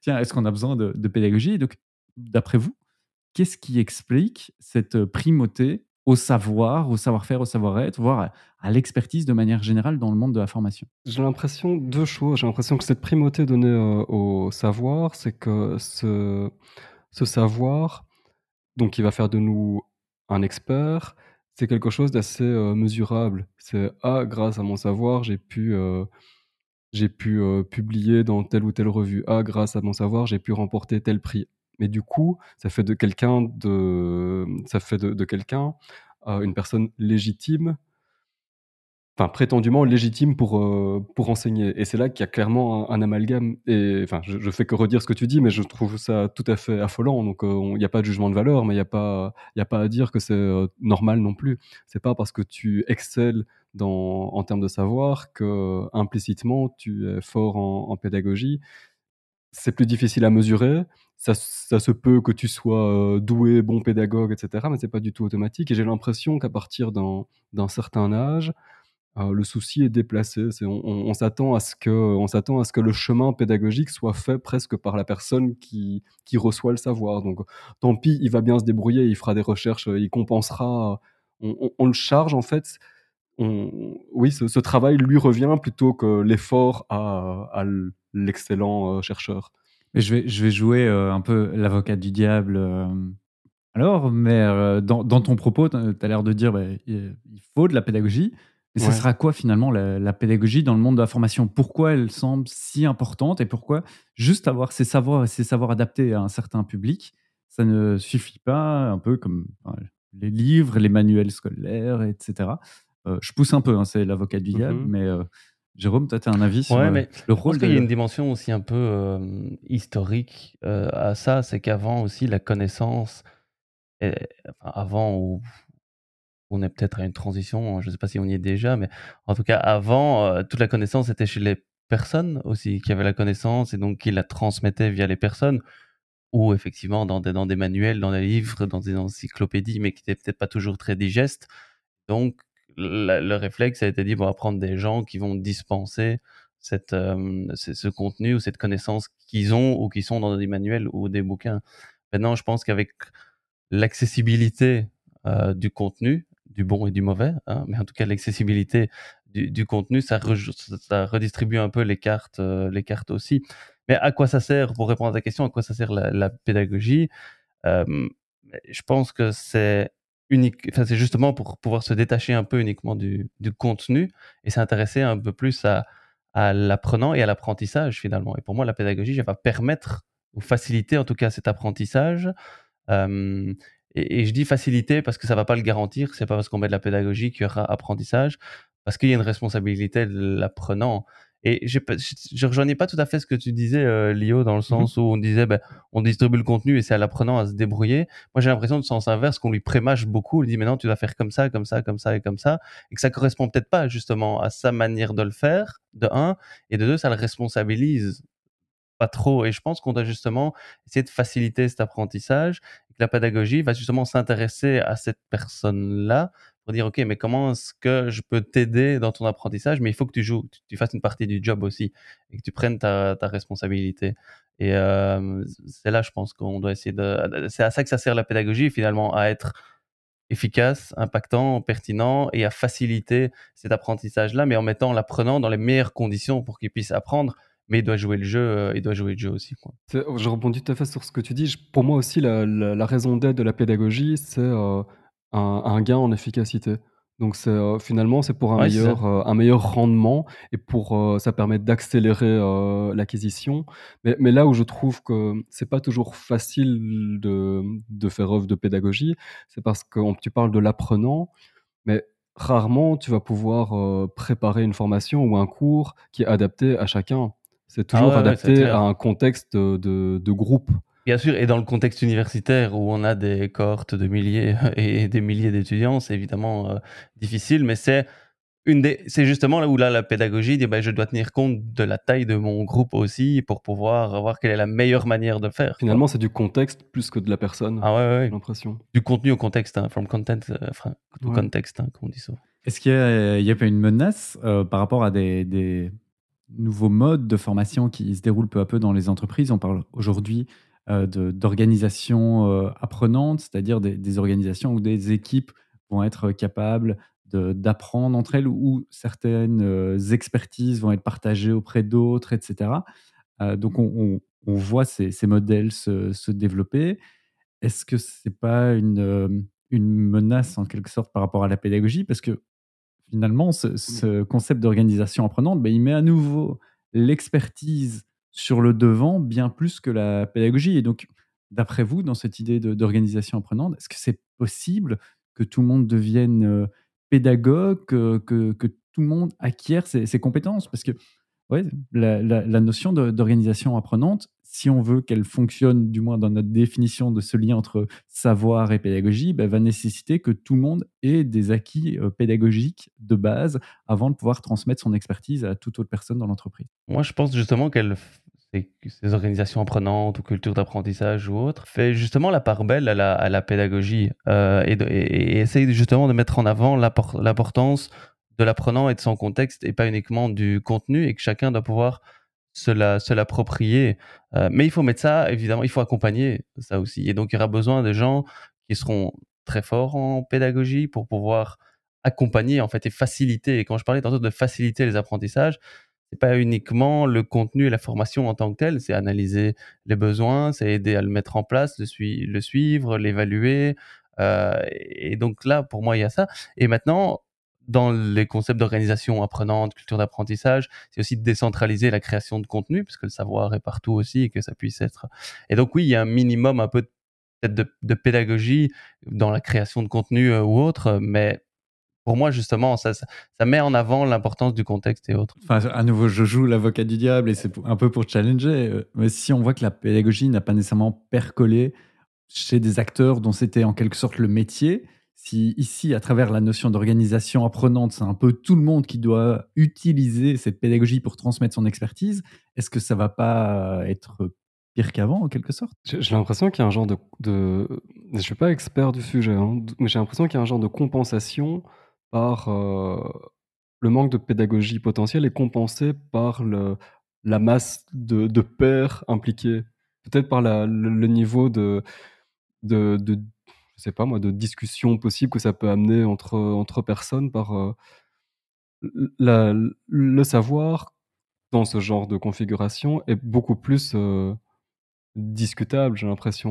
tiens, est-ce qu'on a besoin de pédagogie? Et donc, d'après vous, qu'est-ce qui explique cette primauté au savoir, au savoir-faire, au savoir-être, voire à l'expertise de manière générale dans le monde de la formation? J'ai l'impression, deux choses. J'ai l'impression que cette primauté donnée au savoir, c'est que ce savoir, donc il va faire de nous un expert, c'est quelque chose d'assez mesurable. C'est « Ah, grâce à mon savoir, j'ai pu publier dans telle ou telle revue. Ah, grâce à mon savoir, j'ai pu remporter tel prix. » Mais du coup, ça fait de quelqu'un, une personne légitime, enfin prétendument légitime pour enseigner. Et c'est là qu'il y a clairement un amalgame. Et enfin, je fais que redire ce que tu dis, mais je trouve ça tout à fait affolant. Donc, il n'y a pas de jugement de valeur, mais il n'y a pas à dire que c'est normal non plus. C'est pas parce que tu excelles en termes de savoir que implicitement tu es fort en pédagogie. C'est plus difficile à mesurer. Ça se peut que tu sois doué, bon pédagogue, etc., mais c'est pas du tout automatique. Et j'ai l'impression qu'à partir d'un certain âge, le souci est déplacé. On s'attend à ce que le chemin pédagogique soit fait presque par la personne qui reçoit le savoir. Donc, tant pis, il va bien se débrouiller, il fera des recherches, il compensera. On le charge, en fait. Ce travail lui revient plutôt que l'effort à l'excellent chercheur. Je vais jouer un peu l'avocat du diable. Dans ton propos, tu as l'air de dire il faut de la pédagogie. Mais ça sera quoi finalement la pédagogie dans le monde de la formation? Pourquoi elle semble si importante et pourquoi juste avoir ces savoirs et ces savoirs adaptés à un certain public, ça ne suffit pas, un peu comme les livres, les manuels scolaires, etc. Je pousse un peu, c'est l'avocat du diable, mais... Jérôme, toi, tu as un avis sur le rôle qu'il y a une dimension aussi un peu historique à ça, c'est qu'avant aussi, la connaissance, avant, on est peut-être à une transition, je ne sais pas si on y est déjà, mais en tout cas, avant, toute la connaissance était chez les personnes aussi, qui avaient la connaissance et donc qui la transmettaient via les personnes, ou effectivement dans des manuels, dans des livres, dans des encyclopédies, mais qui n'étaient peut-être pas toujours très digestes. Donc, le réflexe a été dit, on va prendre des gens qui vont dispenser ce contenu ou cette connaissance qu'ils ont ou qui sont dans des manuels ou des bouquins. Maintenant, je pense qu'avec l'accessibilité du contenu, du bon et du mauvais, mais en tout cas l'accessibilité du contenu, ça redistribue un peu les cartes aussi. Mais à quoi ça sert, pour répondre à ta question, à quoi ça sert la pédagogie? Je pense que c'est justement pour pouvoir se détacher un peu uniquement du contenu et s'intéresser un peu plus à l'apprenant et à l'apprentissage finalement. Et pour moi, la pédagogie, elle va permettre ou faciliter en tout cas cet apprentissage. Et je dis faciliter parce que ça ne va pas le garantir. Ce n'est pas parce qu'on met de la pédagogie qu'il y aura apprentissage, parce qu'il y a une responsabilité de l'apprenant. Et je ne rejoignais pas tout à fait ce que tu disais, Léo, dans le sens où on disait on distribue le contenu et c'est à l'apprenant à se débrouiller. Moi, j'ai l'impression, de sens inverse, qu'on lui prémâche beaucoup. On lui dit maintenant, tu dois faire comme ça, comme ça, comme ça et comme ça. Et que ça ne correspond peut-être pas justement à sa manière de le faire, de un. Et de deux, ça le responsabilise pas trop. Et je pense qu'on doit justement essayer de faciliter cet apprentissage. Et que la pédagogie va justement s'intéresser à cette personne-là, pour dire, OK, mais comment est-ce que je peux t'aider dans ton apprentissage? Mais il faut que tu joues, que tu fasses une partie du job aussi et que tu prennes ta responsabilité. Et c'est là, je pense, qu'on doit essayer de... C'est à ça que ça sert la pédagogie, finalement, à être efficace, impactant, pertinent et à faciliter cet apprentissage-là, mais en mettant l'apprenant dans les meilleures conditions pour qu'il puisse apprendre. Mais il doit jouer le jeu aussi, quoi. Je rebondis tout à fait sur ce que tu dis. Pour moi aussi, la raison d'être de la pédagogie, c'est... un gain en efficacité. Donc finalement, c'est pour un meilleur rendement et pour ça permet d'accélérer l'acquisition. Mais là où je trouve que c'est pas toujours facile de faire œuvre de pédagogie, c'est parce que tu parles de l'apprenant, mais rarement tu vas pouvoir préparer une formation ou un cours qui est adapté à chacun. C'est toujours adapté à un contexte de groupe. Bien sûr, et dans le contexte universitaire où on a des cohortes de milliers et des milliers d'étudiants, c'est évidemment difficile, mais c'est C'est justement là où la pédagogie dit je dois tenir compte de la taille de mon groupe aussi pour pouvoir voir quelle est la meilleure manière de faire. Finalement, c'est du contexte plus que de la personne. Ah ouais, j'ai l'impression. Du contenu au contexte, from content to context, comme on dit ça. Est-ce qu'il y a pas une menace par rapport à des nouveaux modes de formation qui se déroulent peu à peu dans les entreprises? On parle aujourd'hui d'organisations apprenantes, c'est-à-dire des organisations où des équipes vont être capables d'apprendre entre elles, où certaines expertises vont être partagées auprès d'autres, etc. Donc, on voit ces modèles se développer. Est-ce que ce n'est pas une menace, en quelque sorte, par rapport à la pédagogie? Parce que, finalement, ce concept d'organisation apprenante, il met à nouveau l'expertise sur le devant, bien plus que la pédagogie. Et donc, d'après vous, dans cette idée d'organisation apprenante, est-ce que c'est possible que tout le monde devienne... pédagogue, que tout le monde acquiert ses compétences? Parce que la notion d'organisation apprenante, si on veut qu'elle fonctionne, du moins dans notre définition de ce lien entre savoir et pédagogie, va nécessiter que tout le monde ait des acquis pédagogiques de base avant de pouvoir transmettre son expertise à toute autre personne dans l'entreprise. Moi, je pense justement qu'elle... ces organisations apprenantes ou cultures d'apprentissage ou autres, fait justement la part belle à la pédagogie et essaye justement de mettre en avant l'importance de l'apprenant et de son contexte et pas uniquement du contenu, et que chacun doit pouvoir se l'approprier. Mais il faut mettre ça, évidemment, il faut accompagner ça aussi. Et donc, il y aura besoin de gens qui seront très forts en pédagogie pour pouvoir accompagner en fait et faciliter. Et quand je parlais tantôt de faciliter les apprentissages, c'est pas uniquement le contenu et la formation en tant que telle, c'est analyser les besoins, c'est aider à le mettre en place, le suivre, l'évaluer. Et donc là, pour moi, il y a ça. Et maintenant, dans les concepts d'organisation apprenante, culture d'apprentissage, c'est aussi de décentraliser la création de contenu, parce que le savoir est partout aussi et que ça puisse être... Et donc oui, il y a un minimum un peu de pédagogie dans la création de contenu ou autre, mais... Pour moi, justement, ça met en avant l'importance du contexte et autres. Enfin, à nouveau, je joue l'avocat du diable et c'est un peu pour challenger. Mais si on voit que la pédagogie n'a pas nécessairement percolé chez des acteurs dont c'était en quelque sorte le métier, si ici, à travers la notion d'organisation apprenante, c'est un peu tout le monde qui doit utiliser cette pédagogie pour transmettre son expertise, est-ce que ça ne va pas être pire qu'avant, en quelque sorte? J'ai l'impression qu'il y a un genre de... Je ne suis pas expert du sujet, mais j'ai l'impression qu'il y a un genre de compensation... par le manque de pédagogie potentielle est compensé par la masse de pairs impliqués, peut-être par le niveau de je sais pas moi, de discussion possible que ça peut amener entre personnes, par le savoir dans ce genre de configuration est beaucoup plus discutable, j'ai l'impression.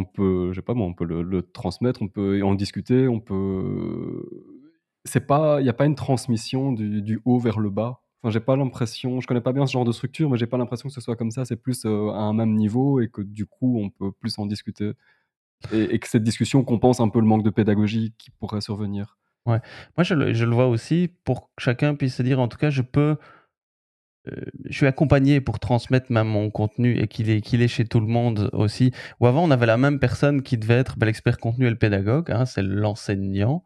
On peut, je sais pas moi, on peut le transmettre, on peut en discuter, on peut. C'est pas, il y a pas une transmission du haut vers le bas. Enfin, j'ai pas l'impression. Je connais pas bien ce genre de structure, mais j'ai pas l'impression que ce soit comme ça. C'est plus à un même niveau et que du coup, on peut plus en discuter et que cette discussion compense un peu le manque de pédagogie qui pourrait survenir. Ouais. Moi, je le vois aussi pour que chacun puisse se dire, en tout cas, je suis accompagné pour transmettre même mon contenu et qu'il est chez tout le monde aussi. Ou avant, on avait la même personne qui devait être l'expert contenu et le pédagogue, c'est l'enseignant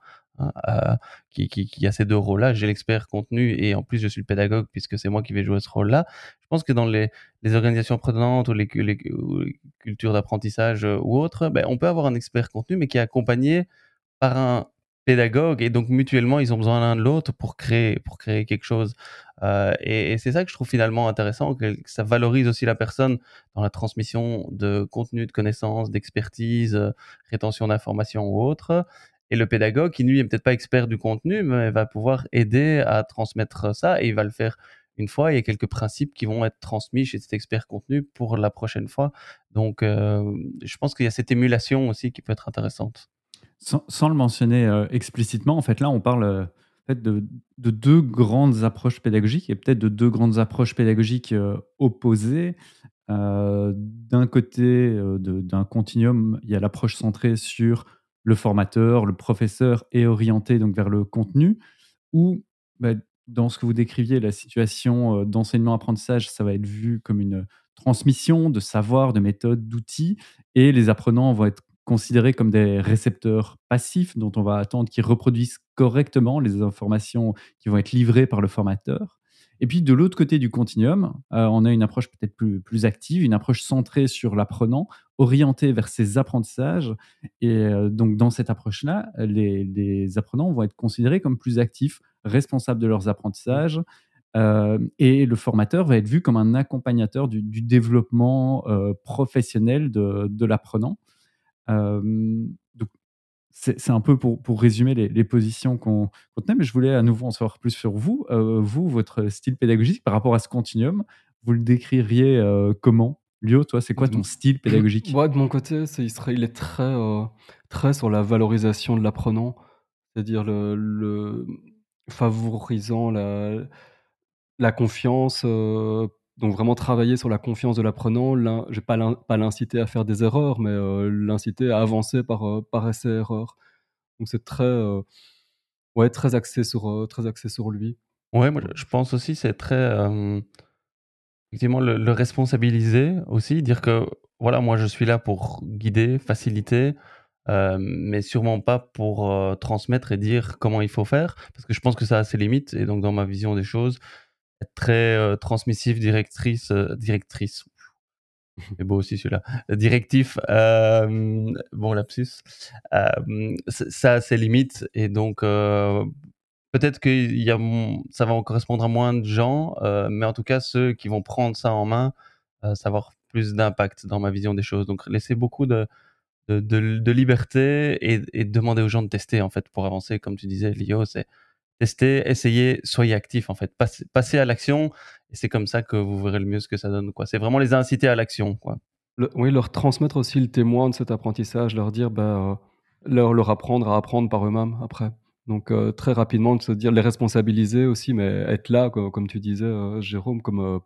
qui a ces deux rôles-là. J'ai l'expert contenu et en plus, je suis le pédagogue puisque c'est moi qui vais jouer ce rôle-là. Je pense que dans les organisations apprenantes ou les cultures d'apprentissage ou autres, on peut avoir un expert contenu mais qui est accompagné par un pédagogues, et donc mutuellement ils ont besoin l'un de l'autre pour créer quelque chose et c'est ça que je trouve finalement intéressant, que ça valorise aussi la personne dans la transmission de contenu, de connaissances, d'expertise, rétention d'informations ou autre, et le pédagogue qui lui est peut-être pas expert du contenu mais va pouvoir aider à transmettre ça, et il va le faire une fois, il y a quelques principes qui vont être transmis chez cet expert contenu pour la prochaine fois, donc je pense qu'il y a cette émulation aussi qui peut être intéressante. Sans le mentionner explicitement, en fait, là, on parle de deux grandes approches pédagogiques et peut-être de deux grandes approches pédagogiques opposées. D'un côté, d'un continuum, il y a l'approche centrée sur le formateur, le professeur, et orientée donc vers le contenu, où, dans ce que vous décriviez, la situation d'enseignement-apprentissage, ça va être vu comme une transmission de savoir, de méthodes, d'outils, et les apprenants vont être considérés comme des récepteurs passifs dont on va attendre qu'ils reproduisent correctement les informations qui vont être livrées par le formateur. Et puis, de l'autre côté du continuum, on a une approche peut-être plus active, une approche centrée sur l'apprenant, orientée vers ses apprentissages. Et donc, dans cette approche-là, les apprenants vont être considérés comme plus actifs, responsables de leurs apprentissages. Et le formateur va être vu comme un accompagnateur du développement professionnel de l'apprenant. Donc, c'est un peu pour résumer les positions qu'on tenait, mais je voulais à nouveau en savoir plus sur vous. Votre style pédagogique par rapport à ce continuum, vous le décririez comment ? Lio, toi, c'est quoi ton style pédagogique ? Moi, de mon côté, il est très sur la valorisation de l'apprenant, c'est-à-dire le favorisant la confiance. Donc vraiment travailler sur la confiance de l'apprenant, je vais pas l'inciter à faire des erreurs, mais l'inciter à avancer par essai-erreur. Donc c'est très axé sur lui. Ouais, moi je pense aussi c'est très effectivement le responsabiliser aussi, dire que voilà, moi je suis là pour guider, faciliter, mais sûrement pas pour transmettre et dire comment il faut faire, parce que je pense que ça a ses limites. Et donc dans ma vision des choses, très transmissif, directrice. C'est beau aussi celui-là. Directif, bon lapsus. Ça a ses limites, et donc peut-être que ça va correspondre à moins de gens, mais en tout cas ceux qui vont prendre ça en main, ça va avoir plus d'impact dans ma vision des choses. Donc laisser beaucoup de liberté et demander aux gens de tester en fait pour avancer, comme tu disais, Lio, c'est tester, essayer, soyez actifs en fait, passez à l'action, et c'est comme ça que vous verrez le mieux ce que ça donne, quoi. C'est vraiment les inciter à l'action, quoi. Oui, leur transmettre aussi le témoin de cet apprentissage, leur dire, leur apprendre à apprendre par eux-mêmes après. Donc très rapidement, de se dire, les responsabiliser aussi, mais être là, comme tu disais, Jérôme, comme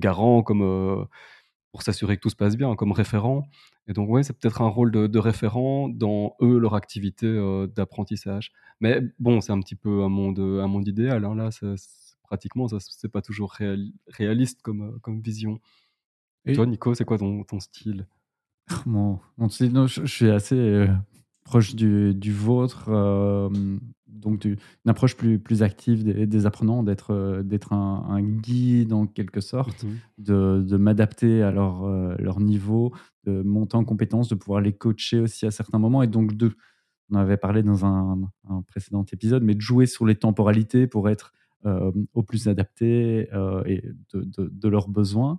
garant, pour s'assurer que tout se passe bien, comme référent. Et donc, oui, c'est peut-être un rôle de référent dans leur activité d'apprentissage. Mais bon, c'est un petit peu un monde idéal. Hein. Là, c'est pratiquement, ça, c'est pas toujours réaliste comme vision. Et toi, Nico, c'est quoi ton style ? Mon style, non, je suis assez proche du vôtre. Donc, une approche plus active des apprenants, d'être un guide en quelque sorte, de m'adapter à leur niveau, de monter en compétences, de pouvoir les coacher aussi à certains moments. Et donc, on avait parlé dans un précédent épisode, mais de jouer sur les temporalités pour être au plus adapté et de leurs besoins.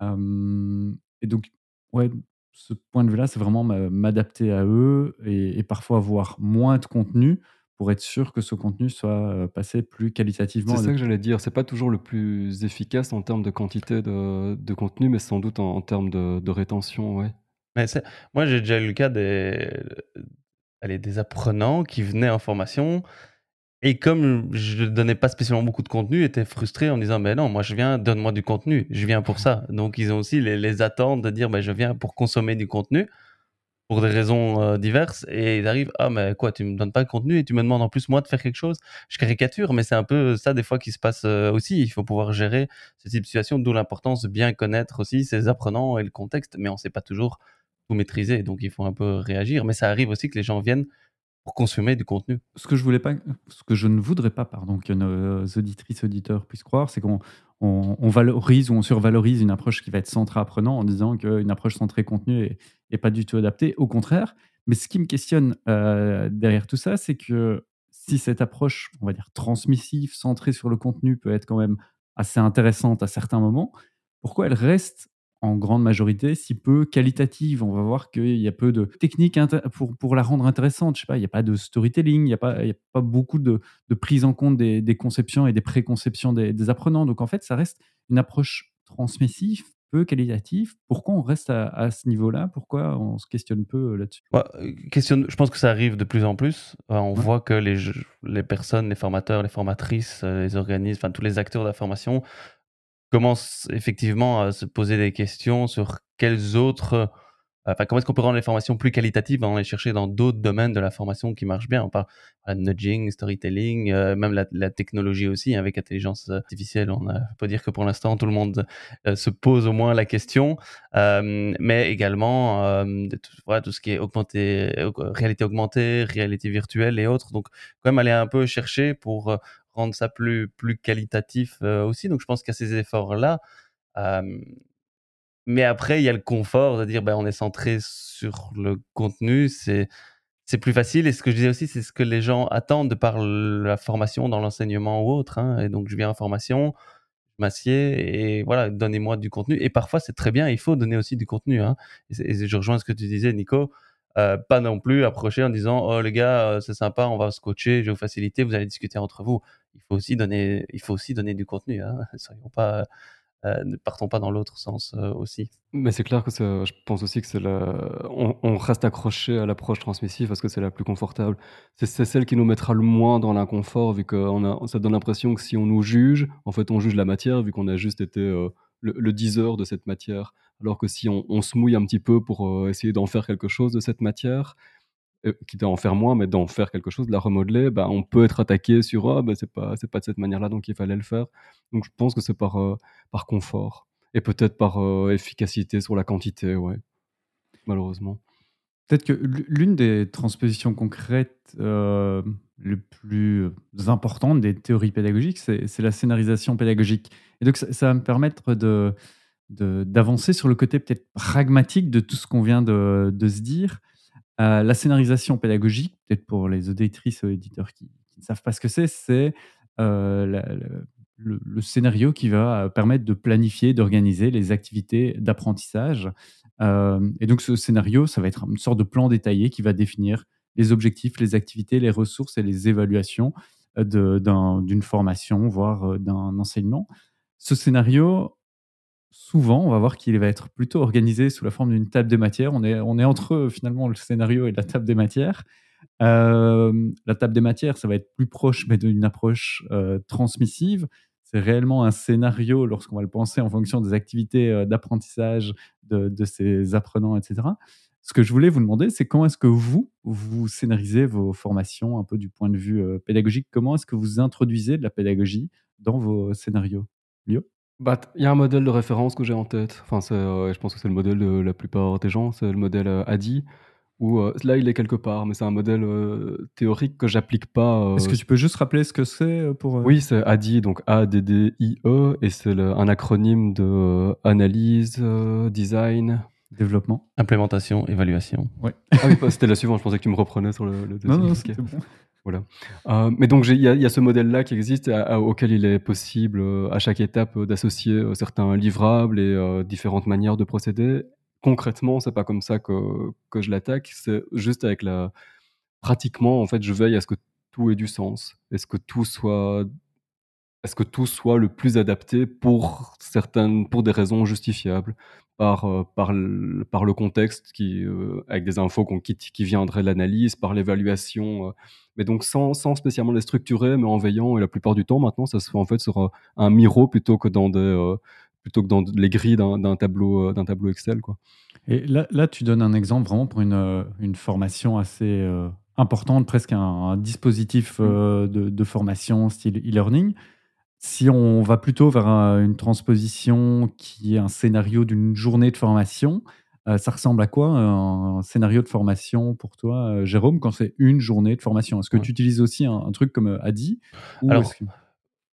Et donc, ouais, ce point de vue-là, c'est vraiment m'adapter à eux et parfois avoir moins de contenu, pour être sûr que ce contenu soit passé plus qualitativement. C'est ça que j'allais dire, c'est pas toujours le plus efficace en termes de quantité de contenu, mais sans doute en termes de rétention, ouais. Mais moi, j'ai déjà eu le cas des apprenants qui venaient en formation, et comme je ne donnais pas spécialement beaucoup de contenu, étaient frustrés en me disant, non, moi je viens, donne-moi du contenu, je viens pour ça. Donc ils ont aussi les attentes de dire, je viens pour consommer du contenu, pour des raisons diverses, et ils arrivent, ah mais quoi, tu me donnes pas de contenu et tu me demandes en plus moi de faire quelque chose. Je caricature, mais c'est un peu ça des fois qui se passe aussi. Il faut pouvoir gérer ce type de situation, d'où l'importance de bien connaître aussi ses apprenants et le contexte, mais on sait pas toujours tout maîtriser, donc il faut un peu réagir. Mais ça arrive aussi que les gens viennent pour consommer du contenu. Ce que je ne voudrais pas, pardon, que nos auditrices, auditeurs puissent croire, c'est qu'on valorise ou on survalorise une approche qui va être centrée apprenant en disant qu'une approche centrée contenu n'est pas du tout adaptée. Au contraire, mais ce qui me questionne derrière tout ça, c'est que si cette approche, on va dire transmissive, centrée sur le contenu, peut être quand même assez intéressante à certains moments, pourquoi elle reste en grande majorité, si peu qualitative? On va voir qu'il y a peu de techniques pour la rendre intéressante. Je sais pas, il n'y a pas de storytelling, il n'y a pas beaucoup de prise en compte des conceptions et des préconceptions des apprenants. Donc en fait, ça reste une approche transmissive, peu qualitative. Pourquoi on reste à ce niveau-là? Pourquoi on se questionne peu là-dessus? Ouais, je pense que ça arrive de plus en plus. On voit que les personnes, les formateurs, les formatrices, les organismes, enfin tous les acteurs de la formation commence effectivement à se poser des questions sur quels autres Comment est-ce qu'on peut rendre les formations plus qualitatives en les chercher dans d'autres domaines de la formation qui marchent bien? On parle de nudging, storytelling, même la technologie aussi avec intelligence artificielle. On peut dire que pour l'instant, tout le monde se pose au moins la question, mais également tout ce qui est réalité augmentée, réalité virtuelle et autres. Donc, quand même aller un peu chercher pour rendre ça plus qualitatif aussi. Donc, je pense qu'à ces efforts-là, mais après, il y a le confort de dire on est centré sur le contenu, c'est plus facile. Et ce que je disais aussi, c'est ce que les gens attendent de par la formation dans l'enseignement ou autre. Hein. Et donc, je viens en formation, je m'assieds et voilà, donnez-moi du contenu. Et parfois, c'est très bien, il faut donner aussi du contenu. Hein. Et je rejoins ce que tu disais, Nico. Pas non plus approcher en disant « Oh les gars, c'est sympa, on va se coacher, je vais vous faciliter, vous allez discuter entre vous. » Il faut aussi donner du contenu. Hein. Soyons pas... ne partons pas dans l'autre sens aussi. Mais c'est clair que je pense aussi que on reste accroché à l'approche transmissive parce que c'est la plus confortable. C'est celle qui nous mettra le moins dans l'inconfort vu que ça donne l'impression que si on nous juge, en fait on juge la matière vu qu'on a juste été le diseur de cette matière. Alors que si on se mouille un petit peu pour essayer d'en faire quelque chose de cette matière, quitte à en faire moins, mais d'en faire quelque chose, de la remodeler, on peut être attaqué sur c'est pas de cette manière-là, donc il fallait le faire. Donc je pense que c'est par confort et peut-être par efficacité sur la quantité, ouais, malheureusement. Peut-être que l'une des transpositions concrètes les plus importantes des théories pédagogiques, c'est la scénarisation pédagogique. Et donc ça va me permettre d'avancer sur le côté peut-être pragmatique de tout ce qu'on vient de se dire. La scénarisation pédagogique, peut-être pour les auditrices ou auditeurs qui ne savent pas ce que c'est le scénario qui va permettre de planifier, d'organiser les activités d'apprentissage. Et donc, ce scénario, ça va être une sorte de plan détaillé qui va définir les objectifs, les activités, les ressources et les évaluations d'une formation, voire d'un enseignement. Ce scénario... Souvent, on va voir qu'il va être plutôt organisé sous la forme d'une table des matières. On est entre, finalement, le scénario et la table des matières. La table des matières, ça va être plus proche, mais d'une approche transmissive. C'est réellement un scénario lorsqu'on va le penser en fonction des activités d'apprentissage de ces apprenants, etc. Ce que je voulais vous demander, c'est comment est-ce que vous scénarisez vos formations un peu du point de vue pédagogique? Comment est-ce que vous introduisez de la pédagogie dans vos scénarios? Lio? Il y a un modèle de référence que j'ai en tête. Enfin, je pense que c'est le modèle de la plupart des gens. C'est le modèle ADDIE. Où, là, il est quelque part, mais c'est un modèle théorique que j'applique pas. Est-ce que tu peux juste rappeler ce que c'est pour Oui, c'est ADDIE, donc A-D-D-I-E, et c'est un acronyme de analyse, design, développement, implémentation, évaluation. Ouais. C'était la suivante. Je pensais que tu me reprenais sur le deuxième. Non, c'était bon. Voilà. Mais donc il y a ce modèle-là qui existe auquel il est possible à chaque étape d'associer certains livrables et différentes manières de procéder. Concrètement, c'est pas comme ça que je l'attaque. C'est juste avec pratiquement en fait, je veille à ce que tout ait du sens, est-ce que tout soit le plus adapté pour des raisons justifiables par le contexte avec des infos qu'on quitte qui viendraient de l'analyse, par l'évaluation, mais donc sans spécialement les structurer, mais en veillant, et la plupart du temps maintenant ça se fait en fait sur un miro plutôt que dans les grilles d'un tableau Excel, quoi. Et là tu donnes un exemple vraiment pour une formation assez importante, presque un dispositif de formation style e-learning. Si on va plutôt vers une transposition qui est un scénario d'une journée de formation, ça ressemble à quoi un scénario de formation pour toi, Jérôme, quand c'est une journée de formation? Est-ce que tu utilises aussi un truc comme ADDIE?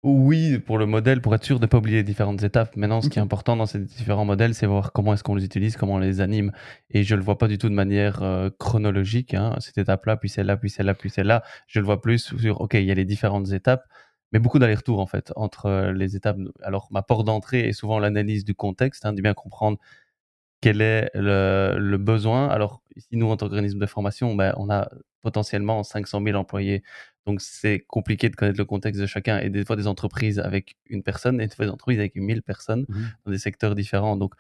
Oui, pour le modèle, pour être sûr de ne pas oublier les différentes étapes. Maintenant, ce qui est important dans ces différents modèles, c'est voir comment est-ce qu'on les utilise, comment on les anime. Et je ne le vois pas du tout de manière chronologique, hein, cette étape-là, puis celle-là, puis celle-là, puis celle-là. Je le vois plus sur, OK, il y a les différentes étapes, mais beaucoup d'allers-retours en fait, entre les étapes. Alors, ma porte d'entrée est souvent l'analyse du contexte, hein, de bien comprendre quel est le besoin. Alors, ici, nous, en tant qu'organisme de formation, on a potentiellement 500 000 employés. Donc, c'est compliqué de connaître le contexte de chacun. Et des fois, des entreprises avec une personne et des fois, des entreprises avec 1000 personnes dans des secteurs différents. Donc,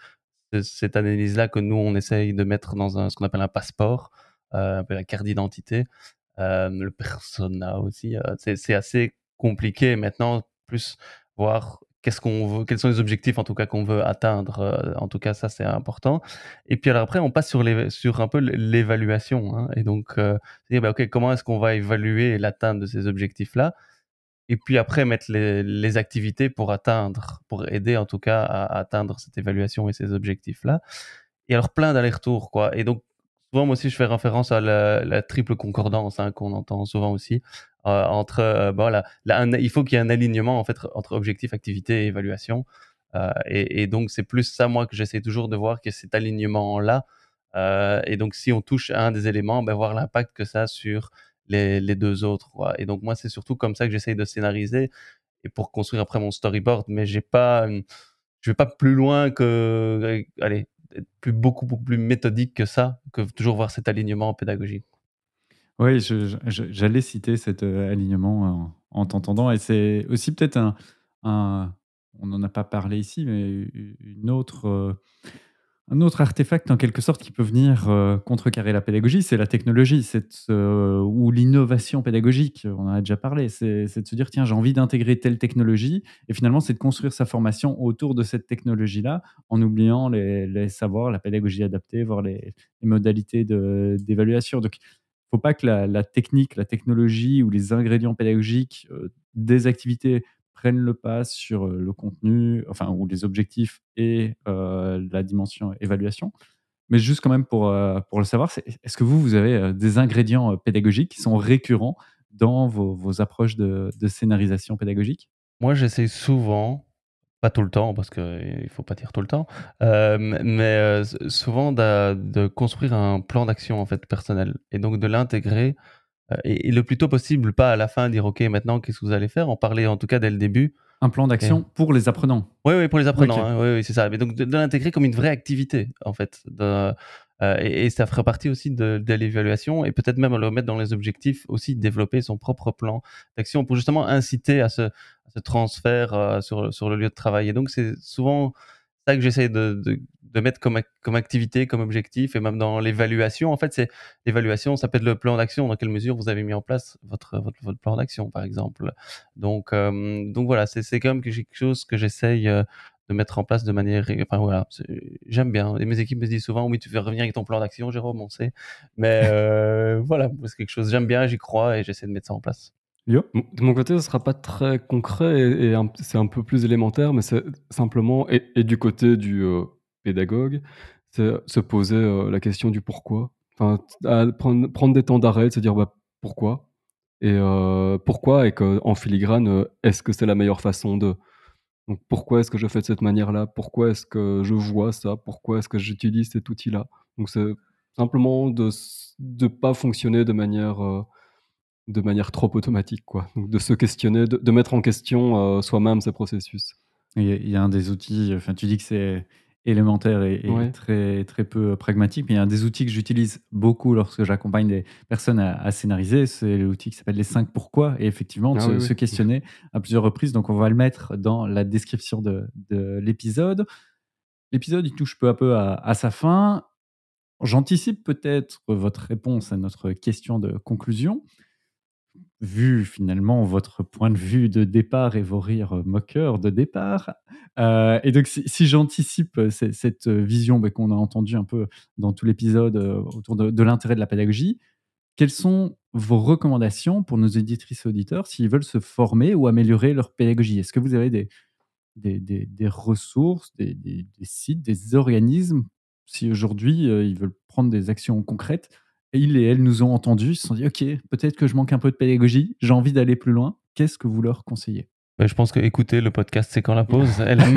cette analyse-là que nous, on essaye de mettre dans ce qu'on appelle un passeport, un peu la carte d'identité, le persona aussi. C'est assez compliqué maintenant, plus voir quels sont les objectifs en tout cas qu'on veut atteindre, en tout cas ça c'est important. Et puis alors après on passe sur un peu l'évaluation, hein. Et donc dire bah, ok, comment est-ce qu'on va évaluer l'atteinte de ces objectifs là, et puis après mettre les activités pour aider en tout cas à atteindre cette évaluation et ces objectifs là. Et alors plein d'allers-retours quoi. Et donc souvent, moi aussi, je fais référence à la triple concordance, hein, qu'on entend souvent aussi. Il faut qu'il y ait un alignement en fait, entre objectif, activité et évaluation. Et donc, c'est plus ça, moi, que j'essaie toujours de voir, que cet alignement-là. Et donc, si on touche à un des éléments, ben, voir l'impact que ça a sur les deux autres, quoi. Et donc, moi, c'est surtout comme ça que j'essaie de scénariser et pour construire après mon storyboard. Mais je vais pas plus loin que... Allez, beaucoup plus méthodique que ça, que toujours voir cet alignement pédagogique. Oui, j'allais citer cet alignement en t'entendant, et c'est aussi peut-être on n'en a pas parlé ici, mais un autre artefact en quelque sorte qui peut venir contrecarrer la pédagogie, c'est la technologie, ou l'innovation pédagogique, on en a déjà parlé, c'est de se dire tiens, j'ai envie d'intégrer telle technologie, et finalement c'est de construire sa formation autour de cette technologie-là, en oubliant les savoirs, la pédagogie adaptée, voire les modalités d'évaluation. Donc il ne faut pas que la technique, la technologie ou les ingrédients pédagogiques des activités prennent le pas sur le contenu, enfin, ou les objectifs et la dimension évaluation. Mais juste quand même pour le savoir, est-ce que vous avez des ingrédients pédagogiques qui sont récurrents dans vos approches de scénarisation pédagogique ? Moi, j'essaie souvent, pas tout le temps, parce qu'il ne faut pas dire tout le temps, mais souvent de construire un plan d'action en fait, personnel, et donc de l'intégrer. Et le plus tôt possible, pas à la fin dire « Ok, maintenant, qu'est-ce que vous allez faire ?» En parler en tout cas dès le début. Un plan d'action pour les apprenants. Oui, pour les apprenants, okay. Hein, oui, c'est ça. Mais donc de l'intégrer comme une vraie activité, en fait. Et ça ferait partie aussi de l'évaluation, et peut-être même le mettre dans les objectifs, aussi développer son propre plan d'action pour justement inciter à ce transfert sur le lieu de travail. Et donc, c'est souvent ça que j'essaie de mettre comme activité, comme objectif, et même dans l'évaluation. En fait, l'évaluation, ça peut être le plan d'action, dans quelle mesure vous avez mis en place votre plan d'action, par exemple. Donc voilà, c'est quand même quelque chose que j'essaye de mettre en place de manière... Enfin voilà, j'aime bien. Et mes équipes me disent souvent, oui, tu veux revenir avec ton plan d'action, Jérôme, on sait. Mais voilà, c'est quelque chose, j'aime bien, j'y crois, et j'essaie de mettre ça en place. Yo. De mon côté, ce ne sera pas très concret, et c'est un peu plus élémentaire, mais c'est simplement... Et du côté du... pédagogue, c'est se poser la question du pourquoi. Enfin, prendre des temps d'arrêt, de se dire bah, pourquoi. Et qu'en filigrane, est-ce que c'est la meilleure façon de... Donc, pourquoi est-ce que je fais de cette manière-là ? Pourquoi est-ce que je vois ça ? Pourquoi est-ce que j'utilise cet outil-là ? Donc, c'est simplement de ne pas fonctionner de manière trop automatique, quoi. Donc, de se questionner, de mettre en question soi-même ces processus. Il y a un des outils... Enfin, tu dis que c'est... élémentaire et ouais. Très, très peu pragmatique, mais il y a un des outils que j'utilise beaucoup lorsque j'accompagne des personnes à scénariser, c'est l'outil qui s'appelle les 5 pourquoi, et effectivement se questionner à plusieurs reprises. Donc on va le mettre dans la description de l'épisode. L'épisode, il touche peu à peu à sa fin. J'anticipe peut-être votre réponse à notre question de conclusion. Vu finalement votre point de vue de départ et vos rires moqueurs de départ. Et donc, si j'anticipe cette vision qu'on a entendue un peu dans tout l'épisode autour de l'intérêt de la pédagogie, quelles sont vos recommandations pour nos éditrices et auditeurs s'ils veulent se former ou améliorer leur pédagogie ? Est-ce que vous avez des ressources, des sites, des organismes ? Si aujourd'hui, ils veulent prendre des actions concrètes, ils et elles nous ont entendus, ils se sont dit « Ok, peut-être que je manque un peu de pédagogie, j'ai envie d'aller plus loin. Qu'est-ce que vous leur conseillez ?» Je pense qu'écouter le podcast, c'est quand la pause est la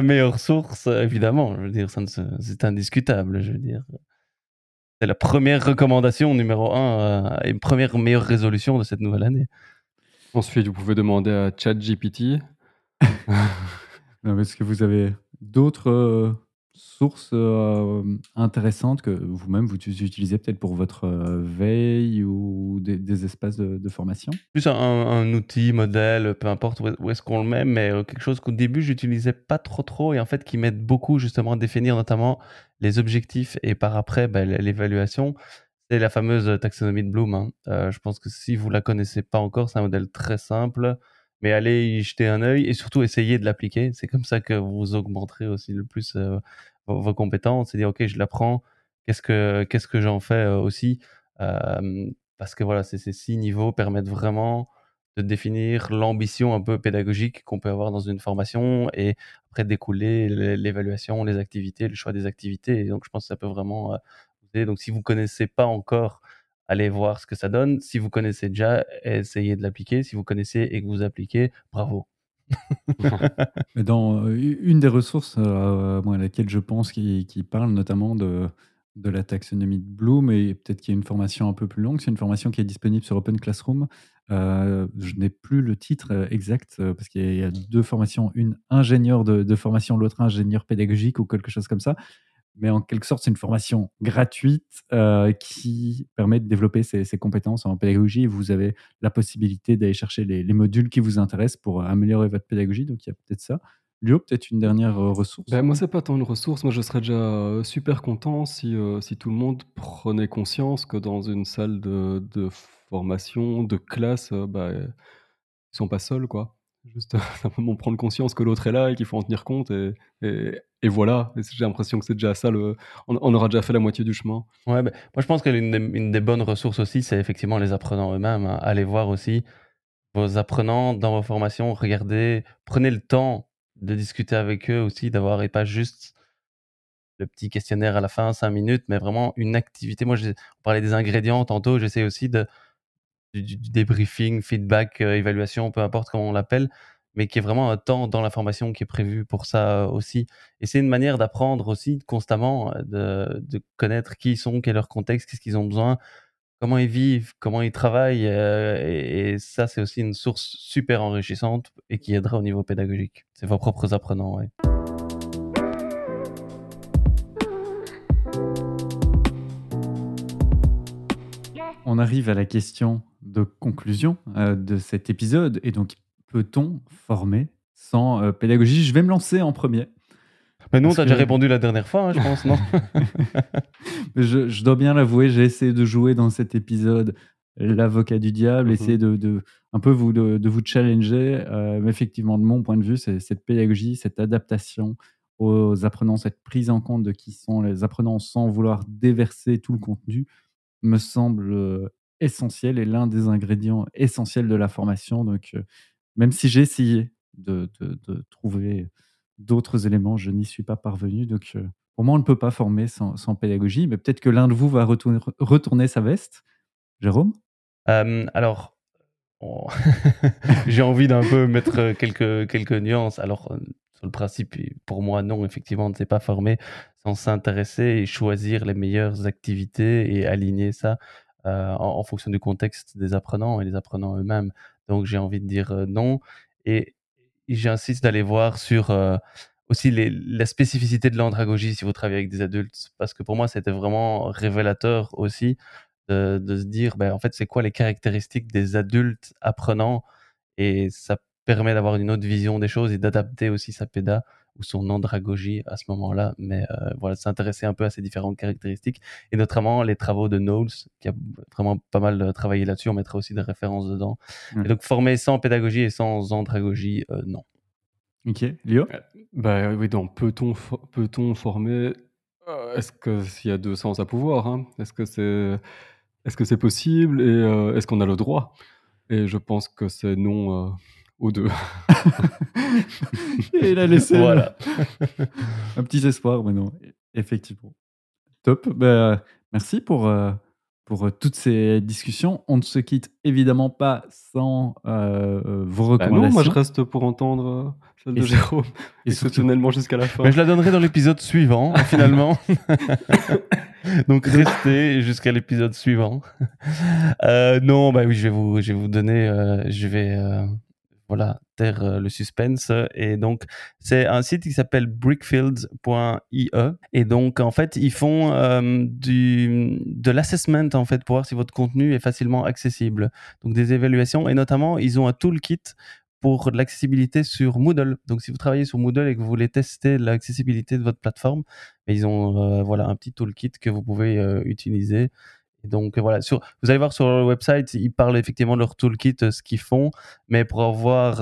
meilleure source, évidemment. Je veux dire, c'est indiscutable. Je veux dire, c'est la première recommandation numéro 1 et première meilleure résolution de cette nouvelle année. Ensuite, vous pouvez demander à ChatGPT. Est-ce que vous avez d'autres... sources intéressantes que vous-même vous utilisez peut-être pour votre veille ou des espaces de formation ? Plus un outil, modèle, peu importe où est-ce qu'on le met, mais quelque chose qu'au début j'utilisais pas trop et en fait qui m'aide beaucoup justement à définir notamment les objectifs et par après l'évaluation, c'est la fameuse taxonomie de Bloom, hein. Je pense que si vous la connaissez pas encore, c'est un modèle très simple mais allez y jeter un œil et surtout essayez de l'appliquer. C'est comme ça que vous augmenterez aussi le plus vos compétences et dire ok, je l'apprends, qu'est-ce que j'en fais aussi, parce que voilà, ces 6 niveaux permettent vraiment de définir l'ambition un peu pédagogique qu'on peut avoir dans une formation et après découler l'évaluation, les activités, le choix des activités. Et donc, je pense que ça peut vraiment vous aider. Donc, si vous ne connaissez pas encore, allez voir ce que ça donne. Si vous connaissez déjà, essayez de l'appliquer. Si vous connaissez et que vous appliquez, bravo. Mais dans une des ressources à laquelle je pense qui parle notamment de la taxonomie de Bloom, et peut-être qu'il y a une formation un peu plus longue. C'est une formation qui est disponible sur Open Classroom. Je n'ai plus le titre exact, parce qu'il y a 2 formations, une ingénieur de formation, l'autre ingénieur pédagogique ou quelque chose comme ça. Mais en quelque sorte, c'est une formation gratuite qui permet de développer ses compétences en pédagogie. Vous avez la possibilité d'aller chercher les modules qui vous intéressent pour améliorer votre pédagogie. Donc, il y a peut-être ça. Léo, peut-être une dernière ressource. Moi, ce n'est pas tant une ressource. Moi, je serais déjà super content si tout le monde prenait conscience que dans une salle de formation, de classe, ils ne sont pas seuls, quoi. Juste simplement prendre conscience que l'autre est là et qu'il faut en tenir compte. Et voilà. Et j'ai l'impression que c'est déjà ça. On aura déjà fait la moitié du chemin. Ouais, moi, je pense que une des bonnes ressources aussi, c'est effectivement les apprenants eux-mêmes. Hein. Allez voir aussi vos apprenants dans vos formations. Regardez, prenez le temps de discuter avec eux aussi, et pas juste le petit questionnaire à la fin, 5 minutes, mais vraiment une activité. Moi, on parlait des ingrédients tantôt, j'essaie aussi du débriefing, feedback, évaluation, peu importe comment on l'appelle, mais qui est vraiment un temps dans la formation qui est prévu pour ça aussi. Et c'est une manière d'apprendre aussi constamment, de connaître qui ils sont, quel est leur contexte, qu'est-ce qu'ils ont besoin, comment ils vivent, comment ils travaillent. Et ça, c'est aussi une source super enrichissante et qui aidera au niveau pédagogique. C'est vos propres apprenants, ouais. On arrive à la question de conclusion de cet épisode. Et donc, peut-on former sans pédagogie ? Je vais me lancer en premier. Mais non, tu as déjà répondu la dernière fois, je pense, non ? Je dois bien l'avouer, j'ai essayé de jouer dans cet épisode l'avocat du diable, essayer de vous challenger. Mais effectivement, de mon point de vue, c'est cette pédagogie, cette adaptation aux apprenants, cette prise en compte de qui sont les apprenants sans vouloir déverser tout le contenu, me semble essentiel et l'un des ingrédients essentiels de la formation. Donc, même si j'ai essayé de trouver d'autres éléments, je n'y suis pas parvenu. Donc, pour moi, on ne peut pas former sans pédagogie, mais peut-être que l'un de vous va retourner sa veste. Jérôme ? J'ai envie d'un peu mettre quelques nuances. Alors, sur le principe, pour moi, non, effectivement, on ne s'est pas formé sans s'intéresser et choisir les meilleures activités et aligner ça en fonction du contexte des apprenants et des apprenants eux-mêmes. Donc, j'ai envie de dire non. Et j'insiste d'aller voir sur aussi la spécificité de l'andragogie si vous travaillez avec des adultes, parce que pour moi, c'était vraiment révélateur aussi de se dire, en fait, c'est quoi les caractéristiques des adultes apprenants, et ça permet d'avoir une autre vision des choses et d'adapter aussi sa péda ou son andragogie à ce moment-là, mais s'intéresser un peu à ces différentes caractéristiques, et notamment les travaux de Knowles, qui a vraiment pas mal travaillé là-dessus, on mettra aussi des références dedans. Et donc, former sans pédagogie et sans andragogie, non. Ok, Léo ? Oui, donc peut-on former ? Est-ce qu'il y a 2 sens à pouvoir, hein ? Est-ce que c'est possible ? Et est-ce qu'on a le droit ? Et je pense que c'est non... Ou 2. Et il a laissé un petit espoir, mais non, effectivement. Top. Merci pour toutes ces discussions. On ne se quitte évidemment pas sans vos recommandations. Non, moi je reste pour entendre celle de Jérôme, exceptionnellement jusqu'à la fin. Mais je la donnerai dans l'épisode suivant, finalement. Donc, restez jusqu'à l'épisode suivant. Je vais vous donner... le suspense. Et donc, c'est un site qui s'appelle Brickfields.ie. Et donc, en fait, ils font de l'assessment, en fait, pour voir si votre contenu est facilement accessible. Donc, des évaluations. Et notamment, ils ont un toolkit pour de l'accessibilité sur Moodle. Donc, si vous travaillez sur Moodle et que vous voulez tester l'accessibilité de votre plateforme, ils ont un petit toolkit que vous pouvez utiliser. Et donc voilà, vous allez voir sur leur website, ils parlent effectivement de leur toolkit, ce qu'ils font, mais pour avoir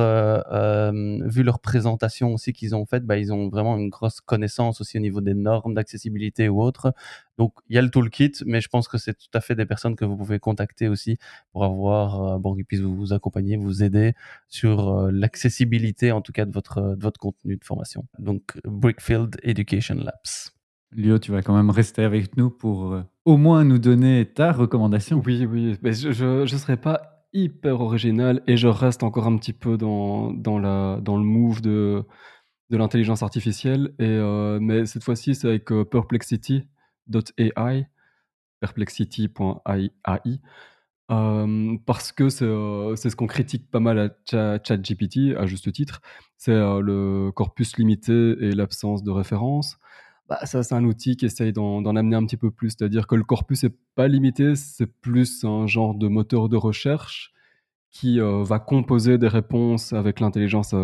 vu leur présentation aussi qu'ils ont faite, ils ont vraiment une grosse connaissance aussi au niveau des normes d'accessibilité ou autres. Donc il y a le toolkit, mais je pense que c'est tout à fait des personnes que vous pouvez contacter aussi pour avoir, qu'ils puissent vous accompagner, vous aider sur l'accessibilité en tout cas de votre contenu de formation. Donc Brickfield Education Labs. Léo, tu vas quand même rester avec nous pour au moins nous donner ta recommandation. Oui, mais je ne serai pas hyper original et je reste encore un petit peu dans le move de l'intelligence artificielle. Et, mais cette fois-ci, c'est avec perplexity.ai, parce que c'est ce qu'on critique pas mal à ChatGPT, à juste titre, c'est le corpus limité et l'absence de références. Ça, c'est un outil qui essaye d'en amener un petit peu plus, c'est-à-dire que le corpus n'est pas limité, c'est plus un genre de moteur de recherche qui va composer des réponses avec l'intelligence,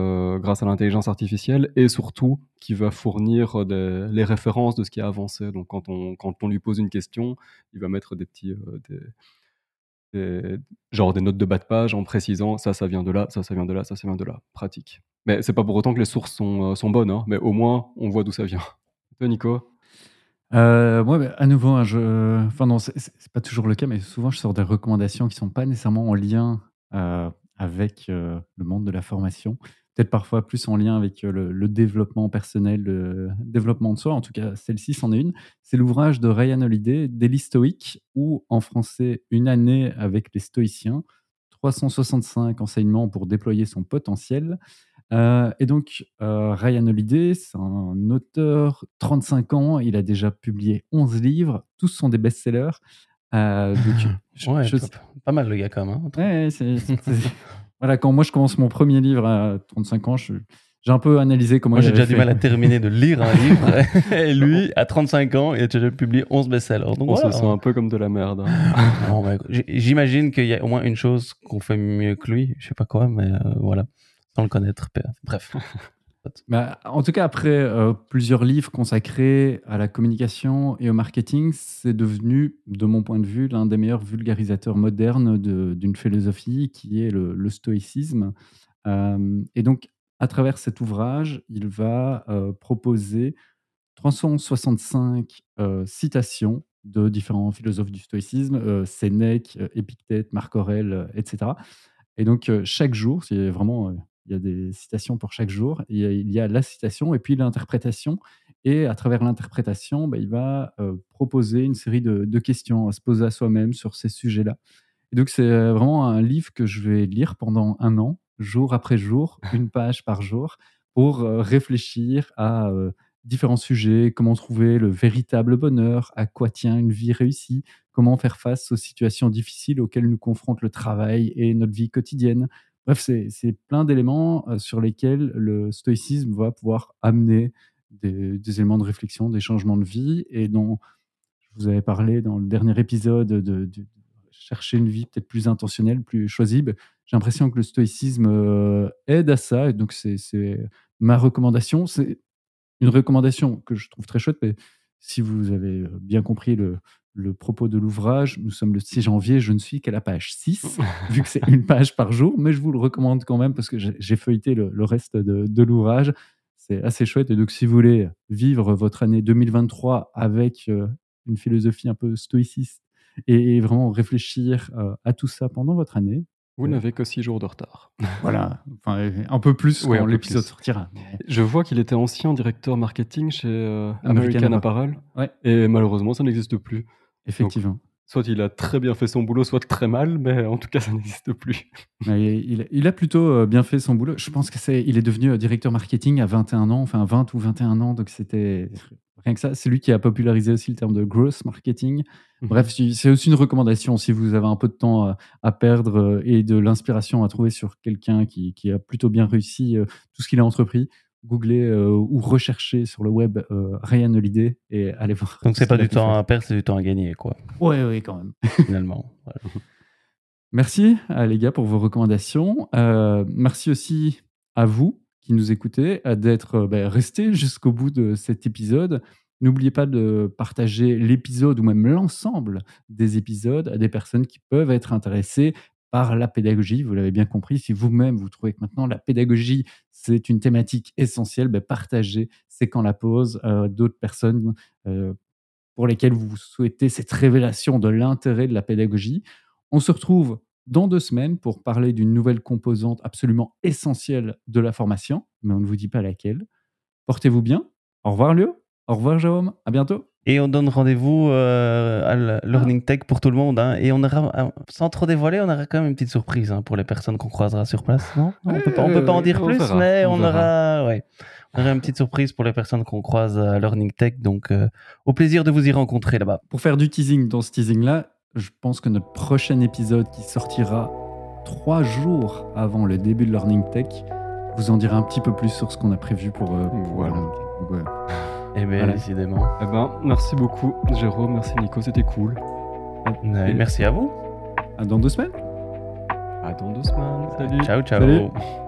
grâce à l'intelligence artificielle, et surtout qui va fournir les références de ce qui a avancé. Donc, quand on lui pose une question, il va mettre des petits, genre des notes de bas de page en précisant ça vient de là, ça vient de là, ça vient de là. Pratique. Mais c'est pas pour autant que les sources sont bonnes, hein, mais au moins on voit d'où ça vient. Toi, Nico? À nouveau, c'est pas toujours le cas, mais souvent je sors des recommandations qui ne sont pas nécessairement en lien avec le monde de la formation. Peut-être parfois plus en lien avec le développement personnel, le développement de soi. En tout cas, celle-ci, c'en est une. C'est l'ouvrage de Ryan Holiday, Daily Stoic, ou en français, Une année avec les stoïciens, 365 enseignements pour déployer son potentiel. Ryan Holiday, c'est un auteur, 35 ans, il a déjà publié 11 livres, tous sont des best-sellers. Pas mal le gars quand même. Hein, Voilà, quand moi je commence mon premier livre à 35 ans, j'ai un peu analysé comment j'ai déjà du mal à terminer de lire un livre. Et lui, à 35 ans, il a déjà publié 11 best-sellers. Donc, se sent un peu comme de la merde. Hein. J'imagine qu'il y a au moins une chose qu'on fait mieux que lui, je sais pas quoi, mais voilà. Sans le connaître, bref. En tout cas, après plusieurs livres consacrés à la communication et au marketing, c'est devenu, de mon point de vue, l'un des meilleurs vulgarisateurs modernes d'une philosophie qui est le stoïcisme. Et donc, à travers cet ouvrage, il va proposer 365 citations de différents philosophes du stoïcisme, Sénèque, Épictète, Marc Aurèle, etc. Et donc, chaque jour, c'est vraiment... il y a des citations pour chaque jour. Il y a la citation et puis l'interprétation. Et à travers l'interprétation, il va proposer une série de questions à se poser à soi-même sur ces sujets-là. Et donc, c'est vraiment un livre que je vais lire pendant un an, jour après jour, une page par jour, pour réfléchir à différents sujets, comment trouver le véritable bonheur, à quoi tient une vie réussie, comment faire face aux situations difficiles auxquelles nous confrontent le travail et notre vie quotidienne. Bref, c'est plein d'éléments sur lesquels le stoïcisme va pouvoir amener des éléments de réflexion, des changements de vie. Et je vous avais parlé dans le dernier épisode de chercher une vie peut-être plus intentionnelle, plus choisie. J'ai l'impression que le stoïcisme aide à ça. Et donc, c'est ma recommandation. C'est une recommandation que je trouve très chouette. Mais si vous avez bien compris le propos de l'ouvrage, nous sommes le 6 janvier, je ne suis qu'à la page 6, vu que c'est une page par jour, mais je vous le recommande quand même parce que j'ai feuilleté le reste de l'ouvrage. C'est assez chouette. Et donc, si vous voulez vivre votre année 2023 avec une philosophie un peu stoïciste et vraiment réfléchir à tout ça pendant votre année, vous n'avez que 6 jours de retard. Voilà, un peu plus quand l'épisode sortira. Je vois qu'il était ancien directeur marketing chez American Apparel, et malheureusement, ça n'existe plus. Effectivement. Donc, soit il a très bien fait son boulot, soit très mal, mais en tout cas, ça n'existe plus. Mais il a plutôt bien fait son boulot. Je pense qu'il est devenu directeur marketing à 21 ans, 20 ou 21 ans, donc c'était... Rien que ça, c'est lui qui a popularisé aussi le terme de growth marketing. Bref, c'est aussi une recommandation si vous avez un peu de temps à perdre et de l'inspiration à trouver sur quelqu'un qui a plutôt bien réussi tout ce qu'il a entrepris. Googlez ou recherchez sur le web Ryan Holiday et allez voir. Donc, c'est pas du temps à perdre, c'est du temps à gagner, quoi. Oui, quand même. Finalement. Voilà. Merci les gars pour vos recommandations. Merci aussi à vous qui nous écoutez, d'être resté jusqu'au bout de cet épisode. N'oubliez pas de partager l'épisode ou même l'ensemble des épisodes à des personnes qui peuvent être intéressées par la pédagogie. Vous l'avez bien compris, si vous-même vous trouvez que maintenant la pédagogie, c'est une thématique essentielle, ben partagez, c'est quand la pause d'autres personnes pour lesquelles vous souhaitez cette révélation de l'intérêt de la pédagogie. On se retrouve dans 2 semaines pour parler d'une nouvelle composante absolument essentielle de la formation, mais on ne vous dit pas laquelle. Portez-vous bien. Au revoir Léo. Au revoir Jérôme. À bientôt. Et on donne rendez-vous à Learning Tech pour tout le monde. Hein. Et on aura, sans trop dévoiler, on aura quand même une petite surprise hein, pour les personnes qu'on croisera sur place. Non, on peut pas en dire plus, mais on aura une petite surprise pour les personnes qu'on croise à Learning Tech. Donc, au plaisir de vous y rencontrer là-bas. Pour faire du teasing dans ce teasing-là, je pense que notre prochain épisode qui sortira 3 jours avant le début de Learning Tech vous en dira un petit peu plus sur ce qu'on a prévu pour Learning Tech. Ouais. Eh bien, décidément. Eh ben, merci beaucoup, Jérôme. Merci, Nico. C'était cool. Ouais, merci à vous. À dans 2 semaines. À dans 2 semaines. Salut. Ciao, ciao. Salut.